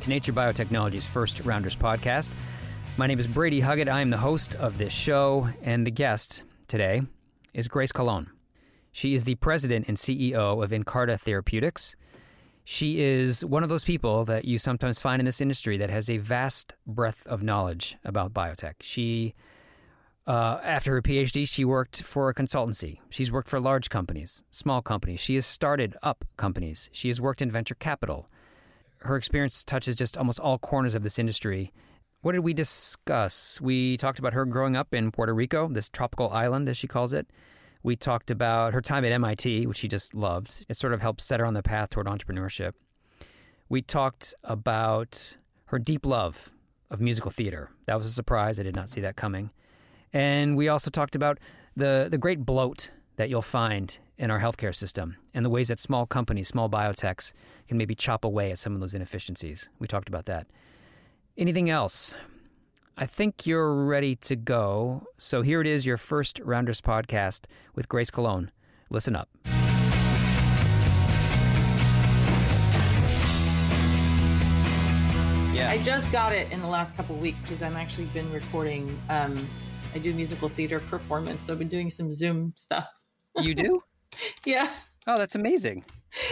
to Nature Biotechnology's First Rounders podcast. My name is Brady Huggett. I am the host of this show, and the guest today is Grace Colon. She is the president and CEO of Incarta Therapeutics. She is one of those people that you sometimes find in this industry that has a vast breadth of knowledge about biotech. She, after her PhD, she worked for a consultancy. She's worked for large companies, small companies. She has started up companies. She has worked in venture capital. Her experience touches just almost all corners of this industry. What did we discuss? We talked about her growing up in Puerto Rico, this tropical island, as she calls it. We talked about her time at MIT, which she just loved. It sort of helped set her on the path toward entrepreneurship. We talked about her deep love of musical theater. That was a surprise. I did not see that coming. And we also talked about the great bloat that you'll find in our healthcare system and the ways that small companies, small biotechs can maybe chop away at some of those inefficiencies. We talked about that. Anything else? I think you're ready to go. So here it is, your First Rounders podcast with Grace Colon. Listen up. Yeah. I just got it in the last couple of weeks because I've actually been recording. I do musical theater performance, so I've been doing some Zoom stuff. You do? Yeah. Oh, that's amazing.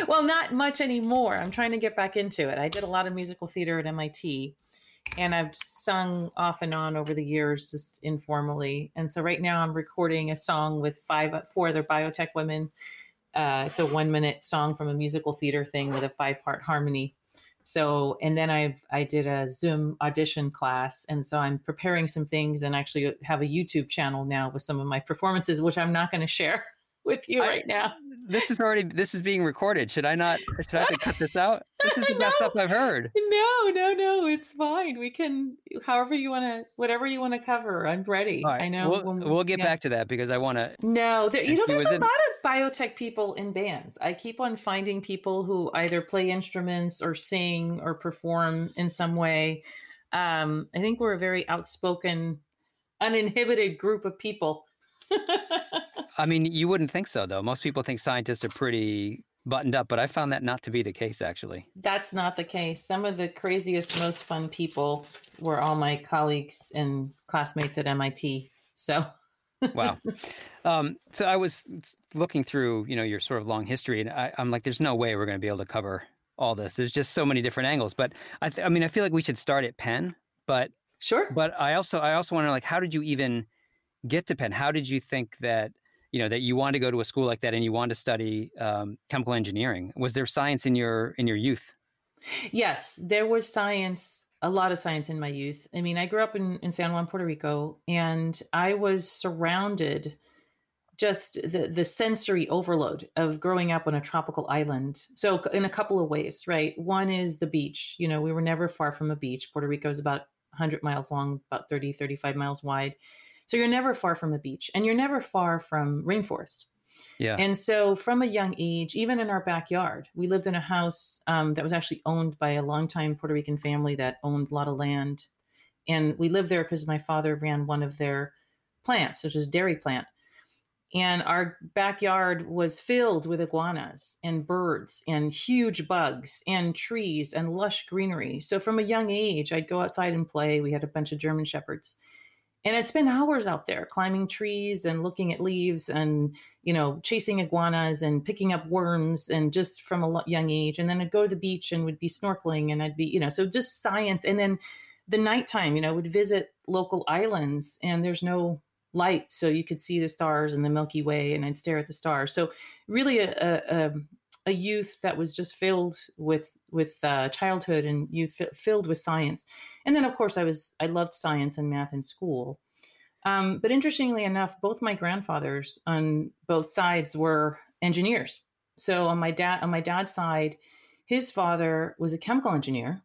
Well, not much anymore. I'm trying to get back into it. I did a lot of musical theater at MIT, and I've sung off and on over the years, just informally. And so right now I'm recording a song with four other biotech women. It's a 1-minute song from a musical theater thing with a 5-part harmony. So, and then I did a Zoom audition class. And so I'm preparing some things and actually have a YouTube channel now with some of my performances, which I'm not going to share with you right now. This is being recorded. Should I have to cut this out? This is the best stuff I've heard. No, it's fine. We can, whatever you want to cover, I'm ready. Right. I know. We'll get back to that because I want to. No, there's a lot of biotech people in bands. I keep on finding people who either play instruments or sing or perform in some way. I think we're a very outspoken, uninhibited group of people. I mean, you wouldn't think so, though. Most people think scientists are pretty buttoned up, but I found that not to be the case, actually. That's not the case. Some of the craziest, most fun people were all my colleagues and classmates at MIT. So, wow. So I was looking through, your sort of long history, and I'm like, there's no way we're going to be able to cover all this. There's just so many different angles. But I feel like we should start at Penn. But sure. But I also wonder, like, how did you even get to Penn? How did you think that, that you wanted to go to a school like that and you wanted to study chemical engineering? Was there science in your youth? Yes, there was science, a lot of science in my youth. I mean, I grew up in San Juan, Puerto Rico, and I was surrounded just the sensory overload of growing up on a tropical island. So in a couple of ways, right? One is the beach. We were never far from a beach. Puerto Rico is about 100 miles long, about 30, 35 miles wide. So you're never far from a beach and you're never far from rainforest. Yeah. And so from a young age, even in our backyard, we lived in a house that was actually owned by a longtime Puerto Rican family that owned a lot of land. And we lived there because my father ran one of their plants, such as dairy plant. And our backyard was filled with iguanas and birds and huge bugs and trees and lush greenery. So from a young age, I'd go outside and play. We had a bunch of German shepherds. And I'd spend hours out there climbing trees and looking at leaves and, you know, chasing iguanas and picking up worms, and just from a young age. And then I'd go to the beach and would be snorkeling, and I'd be, you know, so just science. And then the nighttime, you know, would visit local islands, and there's no light, so you could see the stars and the Milky Way, and I'd stare at the stars. So really a youth that was just filled with childhood and youth filled with science. And then, of course, I loved science and math in school. But interestingly enough, both my grandfathers on both sides were engineers. So on my dad's side, his father was a chemical engineer,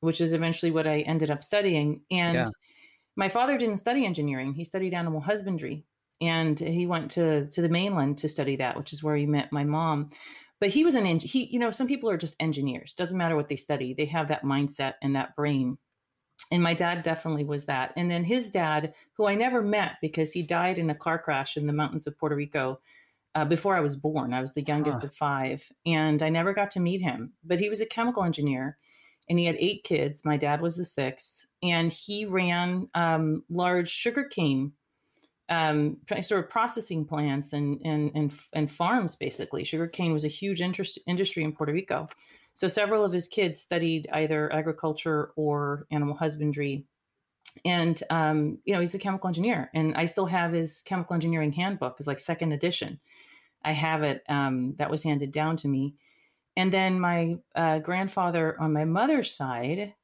which is eventually what I ended up studying. And my father didn't study engineering. He studied animal husbandry, and he went to the mainland to study that, which is where he met my mom. But he was you know, some people are just engineers. Doesn't matter what they study. They have that mindset and that brain. And my dad definitely was that. And then his dad, who I never met because he died in a car crash in the mountains of Puerto Rico before I was born. I was the youngest of five, and I never got to meet him. But he was a chemical engineer, and he had 8 kids. My dad was the 6th, and he ran large sugarcane sort of processing plants and farms, basically. Sugarcane was a huge industry in Puerto Rico. So several of his kids studied either agriculture or animal husbandry. And, you know, he's a chemical engineer, and I still have his chemical engineering handbook. It's like 2nd edition. I have it. That was handed down to me. And then my grandfather on my mother's side,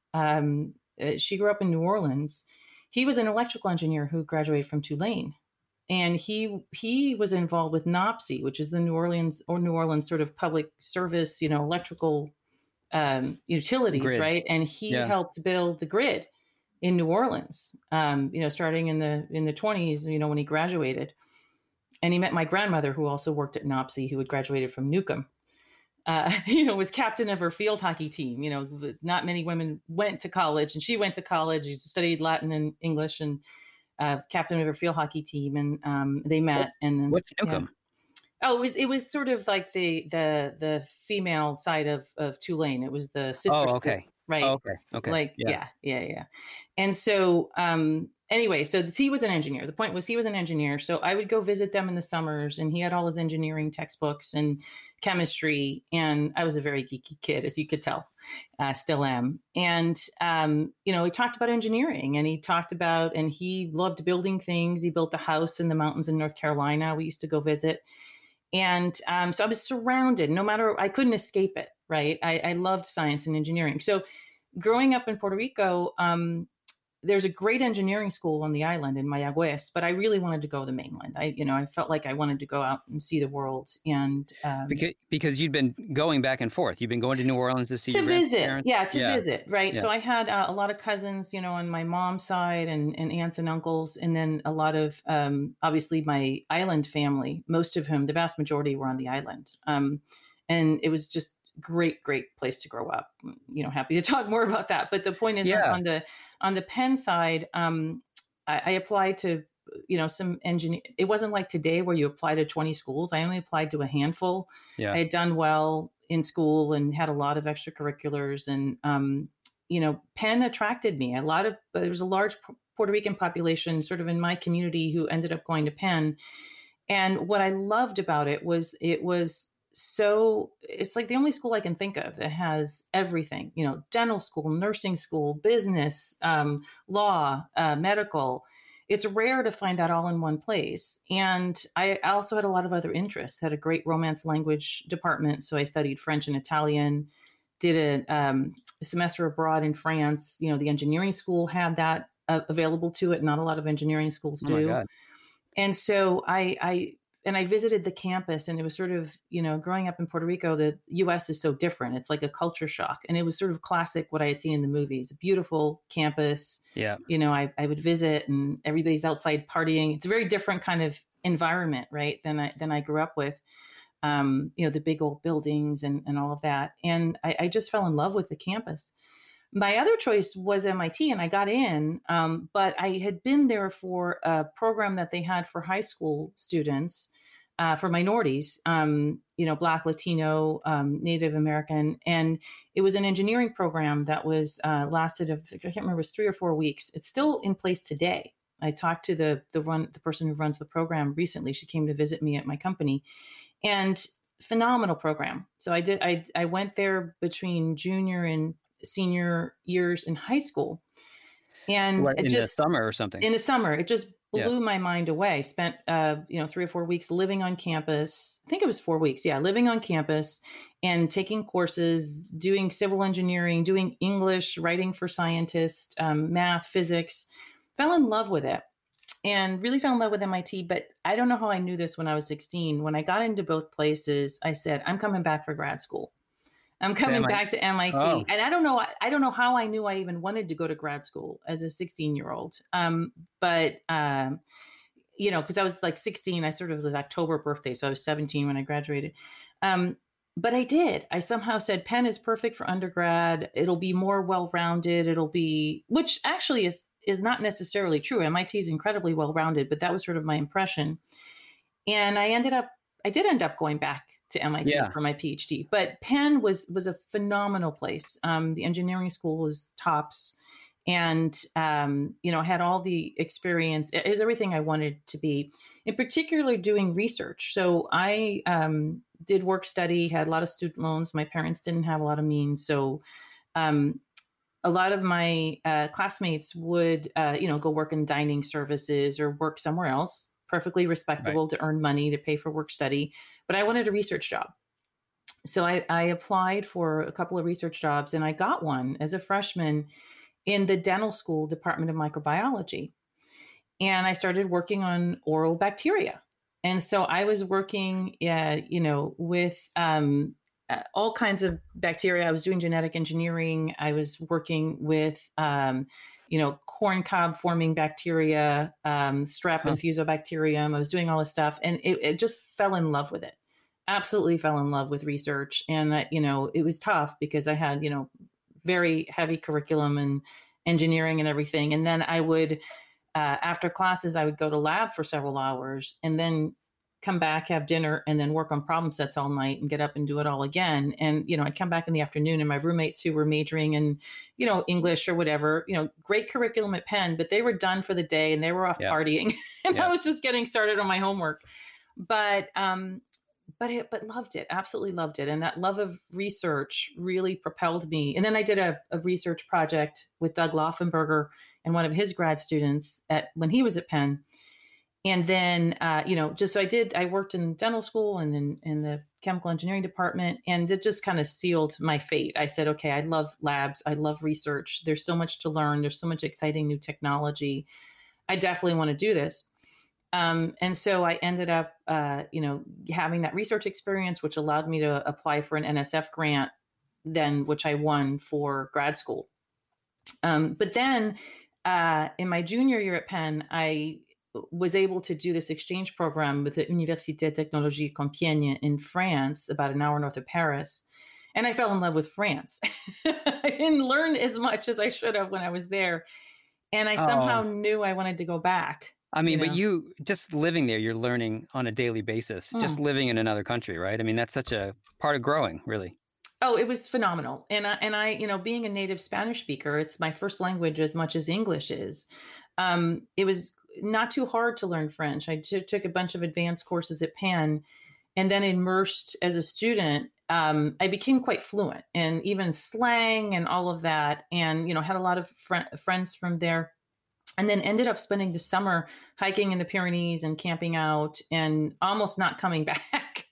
she grew up in New Orleans. He was an electrical engineer who graduated from Tulane, and he was involved with NOPSI, which is the New Orleans sort of public service, you know, electrical utilities, grid. Right? And he helped build the grid in New Orleans, you know, starting in the 20s, you know, when he graduated. And he met my grandmother, who also worked at NOPSI, who had graduated from Newcomb. You know, was captain of her field hockey team. You know, not many women went to college, and she went to college. She studied Latin and English, and captain of her field hockey team. And they met. And what's Newcomb? Yeah. Oh, it was sort of like the female side of Tulane. It was the sister. Oh, okay. School, right. Oh, okay. Okay. Like yeah. And so anyway, so he was an engineer. The point was he was an engineer. So I would go visit them in the summers, and he had all his engineering textbooks and chemistry. And I was a very geeky kid, as you could tell, still am. And, you know, he talked about engineering, and he loved building things. He built a house in the mountains in North Carolina. We used to go visit. And so I was surrounded, I couldn't escape it. Right. I loved science and engineering. So growing up in Puerto Rico, there's a great engineering school on the island in Mayagüez, but I really wanted to go to the mainland. I felt like I wanted to go out and see the world. And because you'd been going back and forth, you've been going to New Orleans to see your grandparents. Visit, right? Yeah. So I had a lot of cousins, you know, on my mom's side, and aunts and uncles, and then a lot of obviously my island family. Most of whom, the vast majority, were on the island, and it was just great place to grow up. You know, happy to talk more about that. But the point is that on the Penn side, I applied to, you know, some engineer. It wasn't like today where you apply to 20 schools. I only applied to a handful. Yeah. I had done well in school and had a lot of extracurriculars, and, you know, Penn attracted me. There was a large Puerto Rican population sort of in my community who ended up going to Penn. And what I loved about it was so it's like the only school I can think of that has everything, you know, dental school, nursing school, business, law, medical. It's rare to find that all in one place. And I also had a lot of other interests, had a great romance language department. So I studied French and Italian, did a semester abroad in France. You know, the engineering school had that available to it. Not a lot of engineering schools do. And so I visited the campus, and it was sort of, you know, growing up in Puerto Rico, the U.S. is so different. It's like a culture shock. And it was sort of classic what I had seen in the movies, a beautiful campus. Yeah. You know, I would visit, and everybody's outside partying. It's a very different kind of environment, right, than I grew up with, you know, the big old buildings and all of that. And I just fell in love with the campus. My other choice was MIT, and I got in, but I had been there for a program that they had for high school students, for minorities, Black, Latino, Native American. And it was an engineering program that was lasted, I can't remember, it was 3 or 4 weeks. It's still in place today. I talked to the person who runs the program recently. She came to visit me at my company, and phenomenal program. So I went there between junior and senior years in high school. And right, the summer or something. In the summer, it just blew my mind away. Spent 3 or 4 weeks living on campus. I think it was 4 weeks. Yeah, living on campus and taking courses, doing civil engineering, doing English, writing for scientists, math, physics. Fell in love with it, and really fell in love with MIT. But I don't know how I knew this when I was 16. When I got into both places, I said, "I'm coming back for grad school. I'm coming back to MIT." Oh. And I don't know how I knew I even wanted to go to grad school as a 16-year-old. Because I was like 16, I sort of was an October birthday. So I was 17 when I graduated. But I did. I somehow said Penn is perfect for undergrad. It'll be more well-rounded. Which actually is not necessarily true. MIT is incredibly well-rounded, but that was sort of my impression. And I did end up going back to MIT for my PhD, but Penn was a phenomenal place. The engineering school was tops, and had all the experience. It was everything I wanted to be, in particular doing research. So I did work study, had a lot of student loans. My parents didn't have a lot of means. So a lot of my classmates would, go work in dining services or work somewhere else. Perfectly respectable to earn money to pay for work study. But I wanted a research job. So I applied for a couple of research jobs, and I got one as a freshman in the dental school department of microbiology. And I started working on oral bacteria. And so I was working, with all kinds of bacteria. I was doing genetic engineering. I was working with corn cob forming bacteria, strep infusobacterium. I was doing all this stuff, and it just fell in love with it. Absolutely fell in love with research. And, it was tough because I had, very heavy curriculum and engineering and everything. And then I would, after classes, I would go to lab for several hours and then come back, have dinner, and then work on problem sets all night and get up and do it all again. And, I'd come back in the afternoon, and my roommates who were majoring in, English or whatever, great curriculum at Penn, but they were done for the day and they were off partying. And I was just getting started on my homework. But loved it, absolutely loved it. And that love of research really propelled me. And then I did a research project with Doug Laufenberger and one of his grad students when he was at Penn. And then, I worked in dental school and in the chemical engineering department, and it just kind of sealed my fate. I said, okay, I love labs. I love research. There's so much to learn. There's so much exciting new technology. I definitely want to do this. And so I ended up, having that research experience, which allowed me to apply for an NSF grant then, which I won for grad school. But then in my junior year at Penn, I was able to do this exchange program with the Université Technologie Compiègne in France, about an hour north of Paris. And I fell in love with France. I didn't learn as much as I should have when I was there. And I somehow knew I wanted to go back. I mean, but you just living there, you're learning on a daily basis, just living in another country, right? I mean, that's such a part of growing, really. Oh, it was phenomenal. And I, being a native Spanish speaker, it's my first language as much as English is. It was not too hard to learn French. I took a bunch of advanced courses at Penn, and then immersed as a student. I became quite fluent, and even slang and all of that. And, had a lot of friends from there, and then ended up spending the summer hiking in the Pyrenees and camping out and almost not coming back.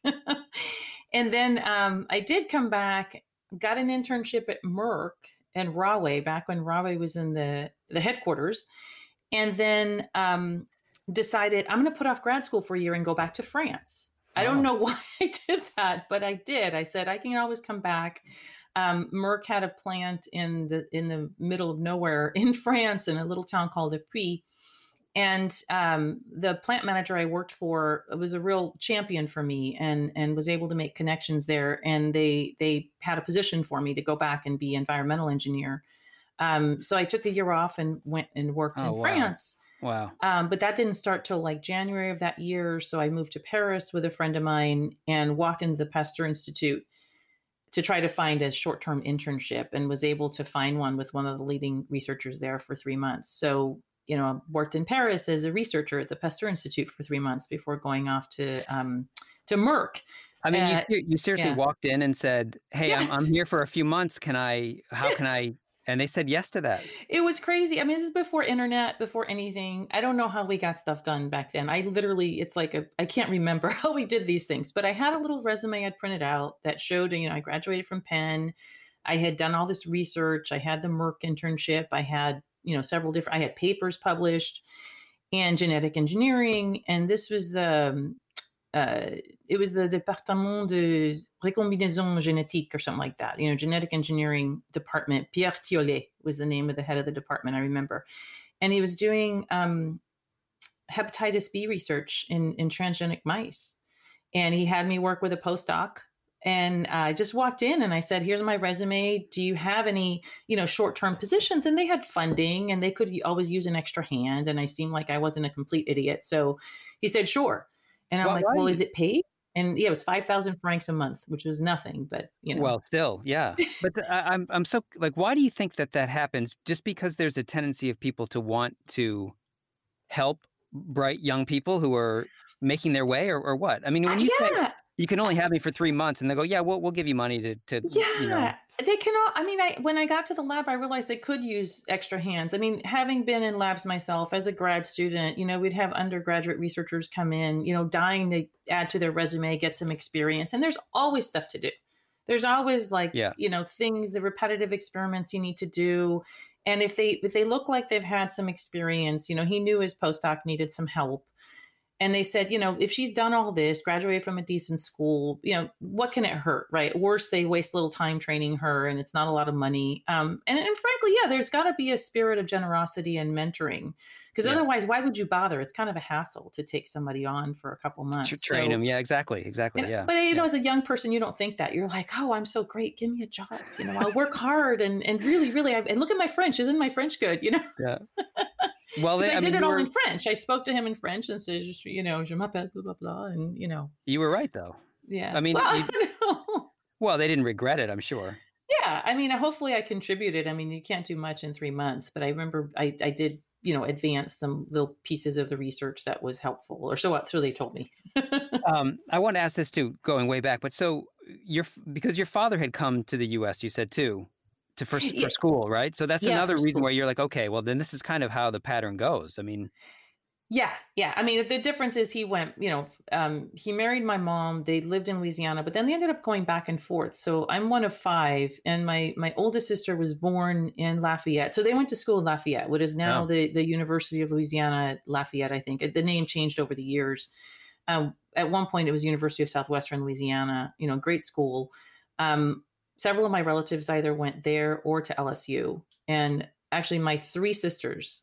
And then I did come back, got an internship at Merck and Rahway back when Rahway was in the headquarters. And then decided I'm going to put off grad school for a year and go back to France. Wow. I don't know why I did that, but I did. I said, I can always come back. Merck had a plant in the middle of nowhere in France in a little town called Epry. And the plant manager I worked for was a real champion for me and was able to make connections there. And they had a position for me to go back and be environmental engineer So I took a year off and went and worked in France. Wow. But that didn't start till like January of that year. So I moved to Paris with a friend of mine and walked into the Pasteur Institute to try to find a short-term internship, and was able to find one with one of the leading researchers there for 3 months. So, you know, I worked in Paris as a researcher at the Pasteur Institute for 3 months before going off to Merck. I mean, you seriously walked in and said, hey, yes, I'm here for a few months. How can I? And they said yes to that. It was crazy. I mean, this is before internet, before anything. I don't know how we got stuff done back then. I can't remember how we did these things, but I had a little resume I'd printed out that showed, you know, I graduated from Penn. I had done all this research. I had the Merck internship. I had, you know, I had papers published and genetic engineering. And this was it was the Département de Recombinaison Génétique or something like that, you know, genetic engineering department. Pierre Tiollet was the name of the head of the department, I remember. And he was doing hepatitis B research in transgenic mice. And he had me work with a postdoc. And I just walked in and I said, here's my resume. Do you have any, you know, short-term positions? And they had funding and they could always use an extra hand. And I seemed like I wasn't a complete idiot. So he said, sure. And I'm well, is it paid? And it was 5,000 francs a month, which was nothing, but, you know. Well, still, yeah. But I'm so, like, why do you think that happens? Just because there's a tendency of people to want to help bright young people who are making their way or what? I mean, when you say you can only have me for 3 months and they go, yeah, we'll give you money to you know. They cannot. I mean, when I got to the lab, I realized they could use extra hands. I mean, having been in labs myself as a grad student, you know, we'd have undergraduate researchers come in, you know, dying to add to their resume, get some experience. And there's always stuff to do. There's always you know, things, the repetitive experiments you need to do. And if they look like they've had some experience, you know, he knew his postdoc needed some help. And they said, you know, if she's done all this, graduated from a decent school, you know, what can it hurt, right? Worse, they waste a little time training her and it's not a lot of money. And frankly, yeah, there's got to be a spirit of generosity and mentoring, because otherwise, why would you bother? It's kind of a hassle to take somebody on for a couple months. Train them. Yeah, exactly. And, yeah. But, you know, as a young person, you don't think that. You're like, oh, I'm so great. Give me a job. You know, I'll work hard and really, really, and look at my French. Isn't my French good, you know? Yeah. Well, I did it all in French. I spoke to him in French and said, you know, je m'appelle, blah, blah, blah. And, you know. You were right, though. Yeah. I mean, they didn't regret it, I'm sure. Yeah. I mean, hopefully I contributed. I mean, you can't do much in 3 months, but I remember I did, you know, advance some little pieces of the research that was helpful, or so they told me. I want to ask this too, going way back, but so because your father had come to the U.S., you said too. For school, right? So that's another reason why you're like, okay, well, then this is kind of how the pattern goes. I mean, I mean, the difference is he went, you know, he married my mom. They lived in Louisiana, but then they ended up going back and forth. So I'm one of five, and my oldest sister was born in Lafayette. So they went to school in Lafayette, what is now the University of Louisiana Lafayette, I think. The name changed over the years. At one point, it was University of Southwestern Louisiana. You know, great school. Several of my relatives either went there or to LSU. And actually my three sisters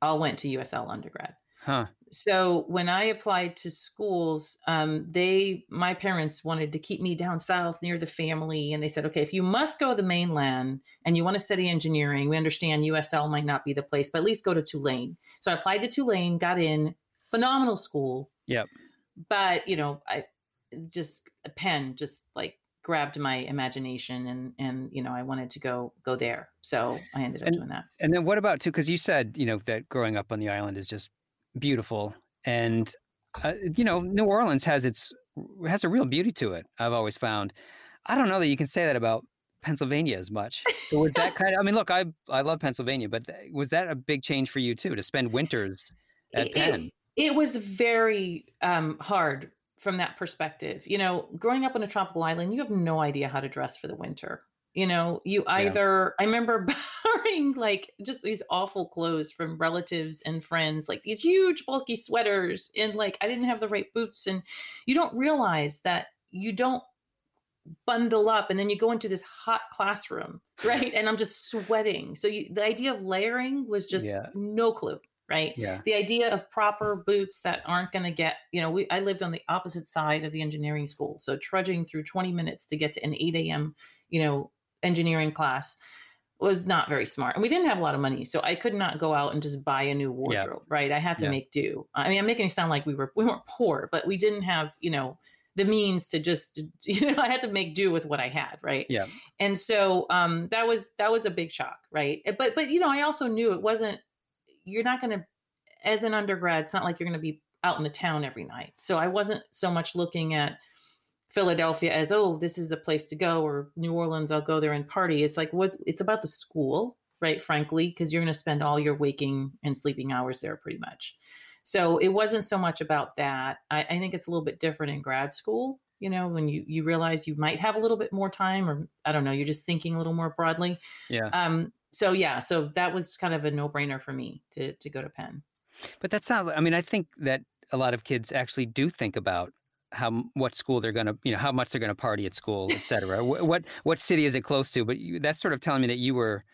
all went to USL undergrad. Huh. So when I applied to schools, my parents wanted to keep me down south near the family. And they said, okay, if you must go to the mainland and you want to study engineering, we understand USL might not be the place, but at least go to Tulane. So I applied to Tulane, got in, phenomenal school. Yep. But, you know, Penn grabbed my imagination and you know, I wanted to go there. So I ended up doing that. And then what about too, because you said, you know, that growing up on the island is just beautiful. And, you know, New Orleans has a real beauty to it, I've always found. I don't know that you can say that about Pennsylvania as much. So with that kind of, I mean, look, I love Pennsylvania, but was that a big change for you too, to spend winters at Penn? It was very hard from that perspective. You know, growing up on a tropical island, you have no idea how to dress for the winter. You know, I remember borrowing like just these awful clothes from relatives and friends, like these huge bulky sweaters, and like I didn't have the right boots, and you don't realize that you don't bundle up and then you go into this hot classroom, right? And I'm just sweating. So the idea of layering was just no clue. Right. Yeah. The idea of proper boots that aren't going to get, you know, I lived on the opposite side of the engineering school. So trudging through 20 minutes to get to an 8 a.m., you know, engineering class was not very smart. And we didn't have a lot of money. So I could not go out and just buy a new wardrobe, right? I had to make do. I mean, I'm making it sound like we weren't poor, but we didn't have, the means to just, I had to make do with what I had, right? Yeah. And so that was a big shock, right? But I also knew it wasn't, you're not going to, as an undergrad, it's not like you're going to be out in the town every night. So I wasn't so much looking at Philadelphia as, oh, this is the place to go, or New Orleans, I'll go there and party. It's like, it's about the school, right? Frankly, because you're going to spend all your waking and sleeping hours there pretty much. So it wasn't so much about that. I think it's a little bit different in grad school, when you realize you might have a little bit more time, or I don't know, you're just thinking a little more broadly. Yeah. So that was kind of a no-brainer for me to go to Penn. But that sounds, I think that a lot of kids actually do think about what school they're going to, how much they're going to party at school, et cetera. what city is it close to? But that's sort of telling me that you were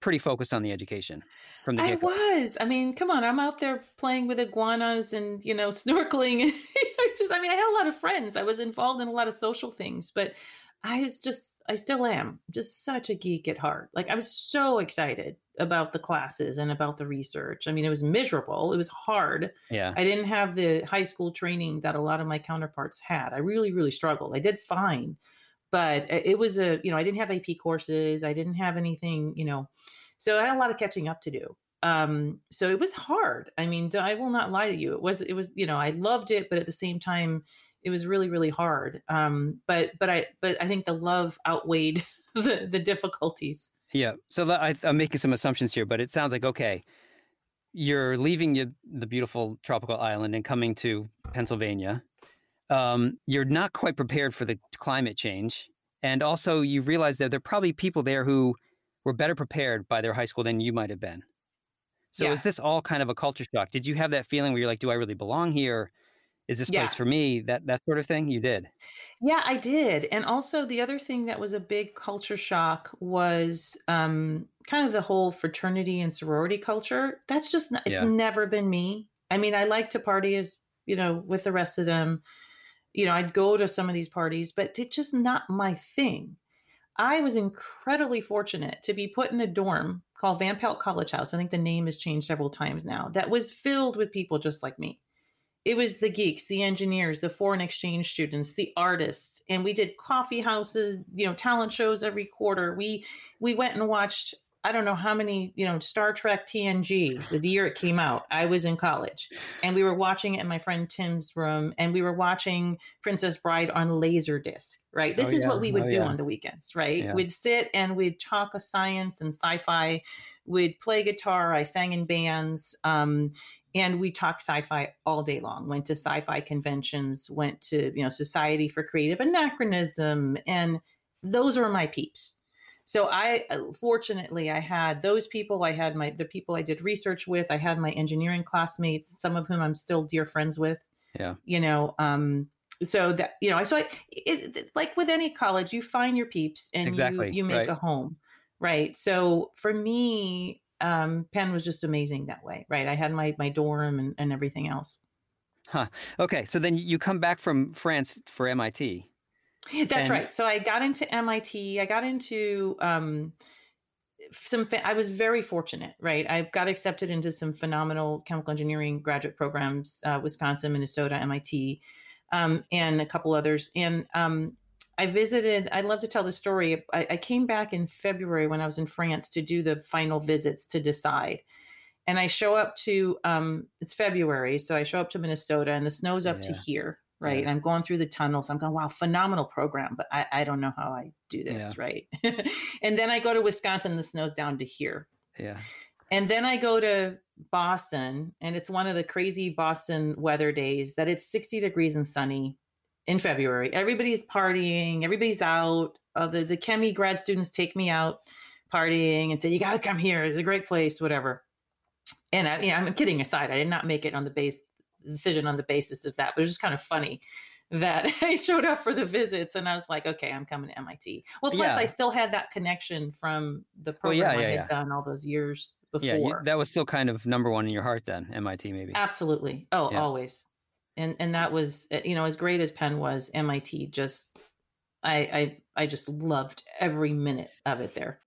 pretty focused on the education from the get-go. I was. Come on, I'm out there playing with iguanas and, snorkeling. And I had a lot of friends. I was involved in a lot of social things, but I still am just such a geek at heart. Like, I was so excited about the classes and about the research. It was miserable. It was hard. Yeah. I didn't have the high school training that a lot of my counterparts had. I really, really struggled. I did fine, but it was I didn't have AP courses. I didn't have anything, so I had a lot of catching up to do. So it was hard. I will not lie to you. It was, I loved it, but at the same time, it was really, really hard. But I think the love outweighed the difficulties. Yeah. So I'm making some assumptions here, but it sounds like, okay, you're leaving the beautiful tropical island and coming to Pennsylvania. You're not quite prepared for the climate change. And also you realize that there are probably people there who were better prepared by their high school than you might have been. So is this all kind of a culture shock? Did you have that feeling where you're like, do I really belong here? Is this place for me? That sort of thing? You did. Yeah, I did. And also the other thing that was a big culture shock was kind of the whole fraternity and sorority culture. That's just, it's never been me. I like to party as, with the rest of them. I'd go to some of these parties, but it's just not my thing. I was incredibly fortunate to be put in a dorm called Van Pelt College House. I think the name has changed several times now. That was filled with people just like me. It was the geeks, the engineers, the foreign exchange students, the artists, and we did coffee houses, talent shows every quarter. We went and watched, I don't know how many, Star Trek TNG, the year it came out. I was in college, and we were watching it in my friend Tim's room, and we were watching Princess Bride on Laserdisc, right? This is what we would do on the weekends, right? Yeah. We'd sit and we'd talk of science and sci-fi. We'd play guitar. I sang in bands. And we talked sci-fi all day long, went to sci-fi conventions, went to, Society for Creative Anachronism. And those were my peeps. So fortunately, I had those people. I had the people I did research with. I had my engineering classmates, some of whom I'm still dear friends with. Yeah. It's like with any college, you find your peeps and you make a home. Right. So for me, Penn was just amazing that way, right? I had my dorm and everything else. Huh. Okay. So then you come back from France for MIT. That's right. So I got into MIT. I got into I was very fortunate, right? I got accepted into some phenomenal chemical engineering graduate programs, Wisconsin, Minnesota, MIT, and a couple others. And I'd love to tell the story. I came back in February when I was in France to do the final visits to decide. And I show up to, it's February. So I show up to Minnesota and the snow's up to here, right? Yeah. And I'm going through the tunnels. I'm going, wow, phenomenal program, but I don't know how I do this, right? And then I go to Wisconsin and the snow's down to here. Yeah. And then I go to Boston and it's one of the crazy Boston weather days that it's 60 degrees and sunny. In February, everybody's partying, everybody's out. The chemi grad students take me out partying and say, you got to come here. It's a great place, whatever. And I'm kidding aside. I did not make it on decision on the basis of that, but it was just kind of funny that I showed up for the visits and I was like, okay, I'm coming to MIT. Well, plus I still had that connection from the program I had done all those years before. Yeah, that was still kind of number one in your heart then, MIT maybe. Absolutely. Oh, always. And that was, as great as Penn was, MIT just, I just loved every minute of it there.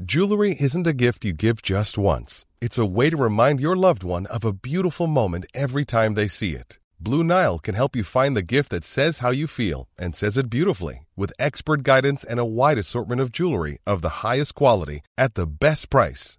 Jewelry isn't a gift you give just once. It's a way to remind your loved one of a beautiful moment every time they see it. Blue Nile can help you find the gift that says how you feel and says it beautifully, with expert guidance and a wide assortment of jewelry of the highest quality at the best price.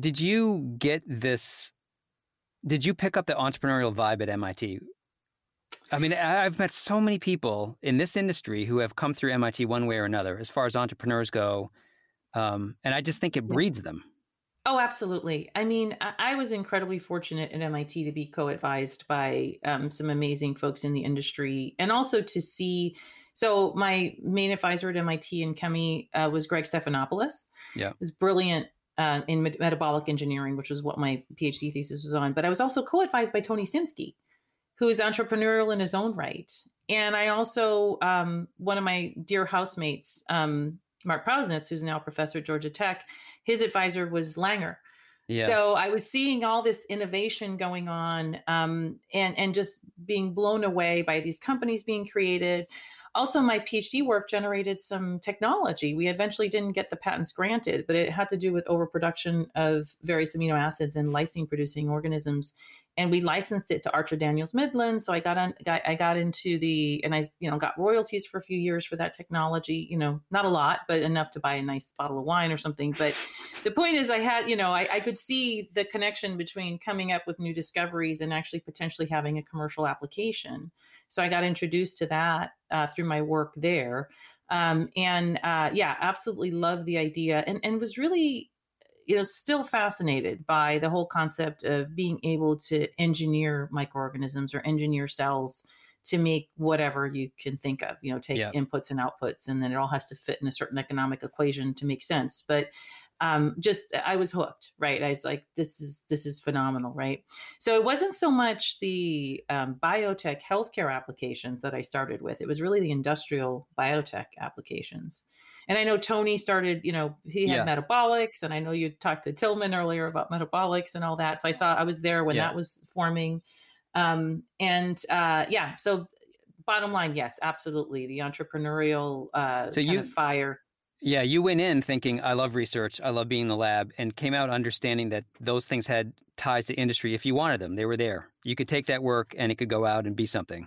did you pick up the entrepreneurial vibe at MIT? I mean, I've met so many people in this industry who have come through MIT one way or another, as far as entrepreneurs go. And I just think it breeds them. Oh, absolutely. I mean, I was incredibly fortunate at MIT to be co-advised by some amazing folks in the industry, and also to see. So my main advisor at MIT and Kemi was Greg Stephanopoulos. Yeah, he was brilliant in metabolic engineering, which was what my PhD thesis was on. But I was also co-advised by Tony Sinsky, who is entrepreneurial in his own right. And I also one of my dear housemates, Mark Prausnitz, who's now a professor at Georgia Tech. His advisor was Langer. Yeah. So I was seeing all this innovation going on and just being blown away by these companies being created. Also, my PhD work generated some technology. We eventually didn't get the patents granted, but it had to do with overproduction of various amino acids in lysine-producing organisms. And we licensed it to Archer Daniels Midland. So I got royalties for a few years for that technology, not a lot, but enough to buy a nice bottle of wine or something. But the point is I had, I could see the connection between coming up with new discoveries and actually potentially having a commercial application. So I got introduced to that through my work there. Absolutely love the idea and was really, still fascinated by the whole concept of being able to engineer microorganisms or engineer cells to make whatever you can think of, take inputs and outputs, and then it all has to fit in a certain economic equation to make sense. But I was hooked, right? I was like, this is phenomenal, right? So it wasn't so much the biotech healthcare applications that I started with. It was really the industrial biotech applications. And I know Tony started, he had Metabolix, and I know you talked to Tillman earlier about Metabolix and all that. So I was there when that was forming. So bottom line, yes, absolutely. The entrepreneurial fire. Yeah. You went in thinking, I love research. I love being in the lab, and came out understanding that those things had ties to industry. If you wanted them, they were there. You could take that work and it could go out and be something.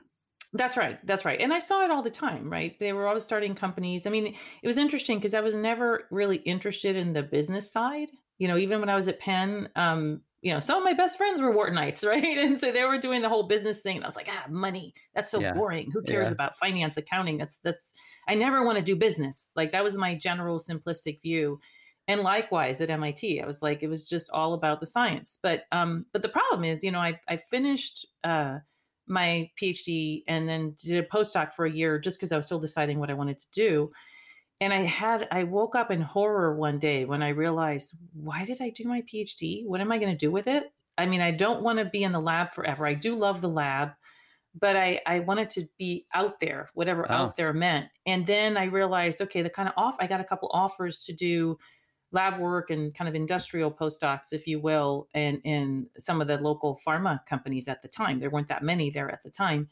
That's right. And I saw it all the time, right? They were always starting companies. I mean, it was interesting because I was never really interested in the business side. Even when I was at Penn, some of my best friends were Whartonites, right? And so they were doing the whole business thing. And I was like, money, that's so boring. Who cares about finance, accounting? I never want to do business. Like that was my general simplistic view. And likewise at MIT, I was like, it was just all about the science. But the problem is, I finished, my PhD and then did a postdoc for a year just because I was still deciding what I wanted to do. And I woke up in horror one day when I realized, why did I do my PhD? What am I going to do with it? I mean, I don't want to be in the lab forever. I do love the lab, but I wanted to be out there, whatever out there meant. And then I realized, okay, I got a couple offers to do lab work and kind of industrial postdocs, if you will, and in some of the local pharma companies at the time. There weren't that many there at the time.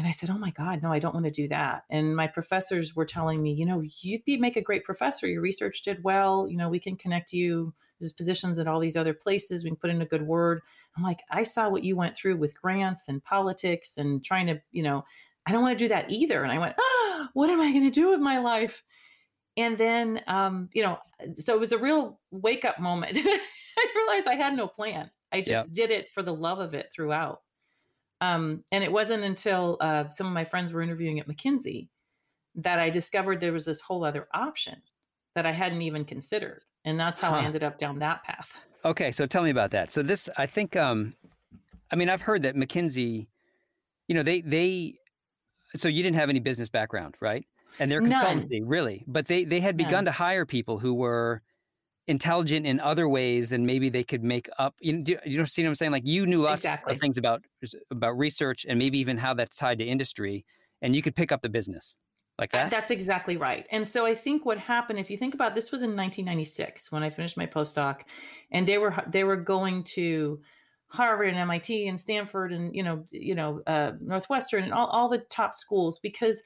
And I said, oh my God, no, I don't want to do that. And my professors were telling me, you know, you'd make a great professor. Your research did well. You know, we can connect you. There's positions at all these other places. We can put in a good word. I'm like, I saw what you went through with grants and politics and trying to, you know, I don't want to do that either. And I went, oh, what am I going to do with my life? And then, you know, so it was a real wake up moment. I realized I had no plan. I just did it for the love of it throughout. And it wasn't until some of my friends were interviewing at McKinsey that I discovered there was this whole other option that I hadn't even considered. And that's how I ended up down that path. Okay. So tell me about that. So this, I think, I mean, I've heard that McKinsey, you know, they so you didn't have any business background, right? And their consultancy, really. But they had begun to hire people who were intelligent in other ways than maybe they could make up. You know, see what I'm saying? Like you knew lots of things about research and maybe even how that's tied to industry, and you could pick up the business like that. That's exactly right. And so I think what happened, if you think about this, was in 1996 when I finished my postdoc, and they were going to Harvard and MIT and Stanford and Northwestern and all the top schools because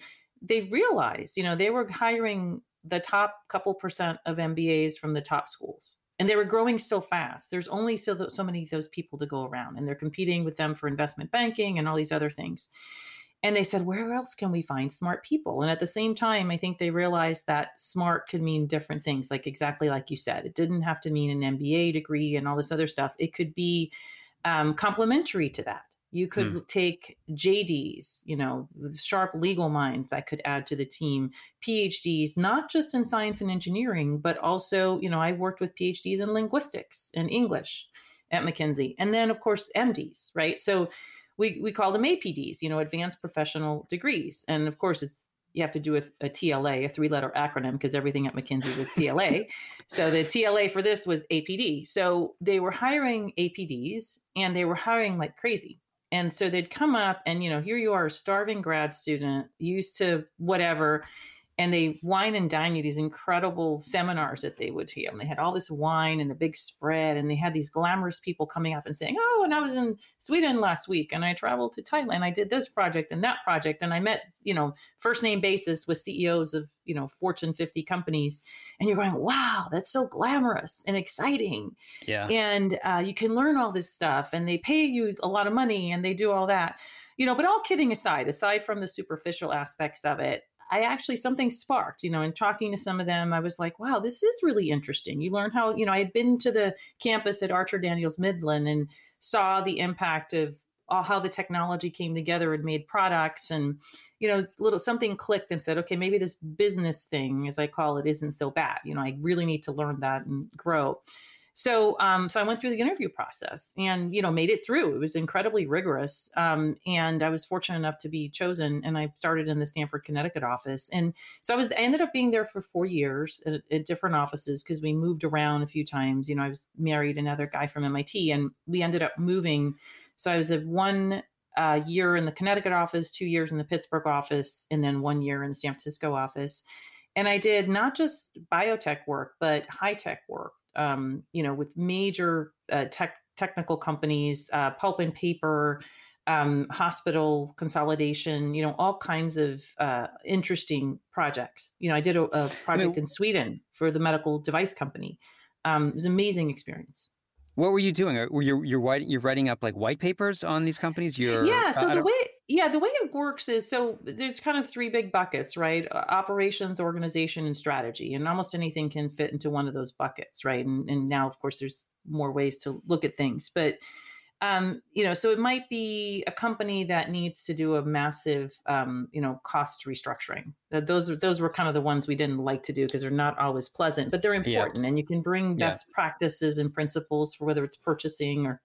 they realized, you know, they were hiring the top couple percent of MBAs from the top schools. And they were growing so fast. There's only so many of those people to go around, and they're competing with them for investment banking and all these other things. And they said, where else can we find smart people? And at the same time, I think they realized that smart could mean different things, like exactly like you said. It didn't have to mean an MBA degree and all this other stuff. It could be complementary to that. You could take JDs, you know, sharp legal minds that could add to the team, PhDs, not just in science and engineering, but also, you know, I worked with PhDs in linguistics and English at McKinsey. And then, of course, MDs, right? So we call them APDs, you know, advanced professional degrees. And of course, you have to do with a TLA, a 3-letter acronym, because everything at McKinsey was TLA. So the TLA for this was APD. So they were hiring APDs, and they were hiring like crazy. And so they'd come up and, you know, here you are, a starving grad student, used to whatever, and they wine and dine you these incredible seminars that they would hear. And they had all this wine and the big spread, and they had these glamorous people coming up and saying, oh, and I was in Sweden last week, and I traveled to Thailand. I did this project and that project, and I met, you know, first name basis with CEOs of, you know, Fortune 50 companies. And you're going, wow, that's so glamorous and exciting. Yeah. And you can learn all this stuff, and they pay you a lot of money, and they do all that, you know, but all kidding aside from the superficial aspects of it, I actually, something sparked, you know, in talking to some of them, I was like, wow, this is really interesting. You learn how, you know, I had been to the campus at Archer Daniels Midland and saw the impact of how the technology came together and made products, and, you know, something clicked and said, okay, maybe this business thing, as I call it, isn't so bad. You know, I really need to learn that and grow. So, so I went through the interview process and, you know, made it through. It was incredibly rigorous. And I was fortunate enough to be chosen, and I started in the Stanford, Connecticut office. And so I ended up being there for 4 years at different offices, because we moved around a few times. You know, I was married another guy from MIT, and we ended up moving. So I was at 1 year in the Connecticut office, 2 years in the Pittsburgh office, and then 1 year in the San Francisco office. And I did not just biotech work, but high tech work. You know, with major technical companies, pulp and paper, hospital consolidation, you know, all kinds of interesting projects. You know, I did a project in Sweden for the medical device company. It was an amazing experience. What were you doing? Were you're writing up like white papers on these companies? The way it works is, so there's kind of three big buckets, right? Operations, organization, and strategy. And almost anything can fit into one of those buckets, right? And now, of course, there's more ways to look at things. But, you know, so it might be a company that needs to do a massive, you know, cost restructuring. Those were kind of the ones we didn't like to do because they're not always pleasant, but they're important. Yeah. And you can bring best practices and principles for whether it's purchasing or,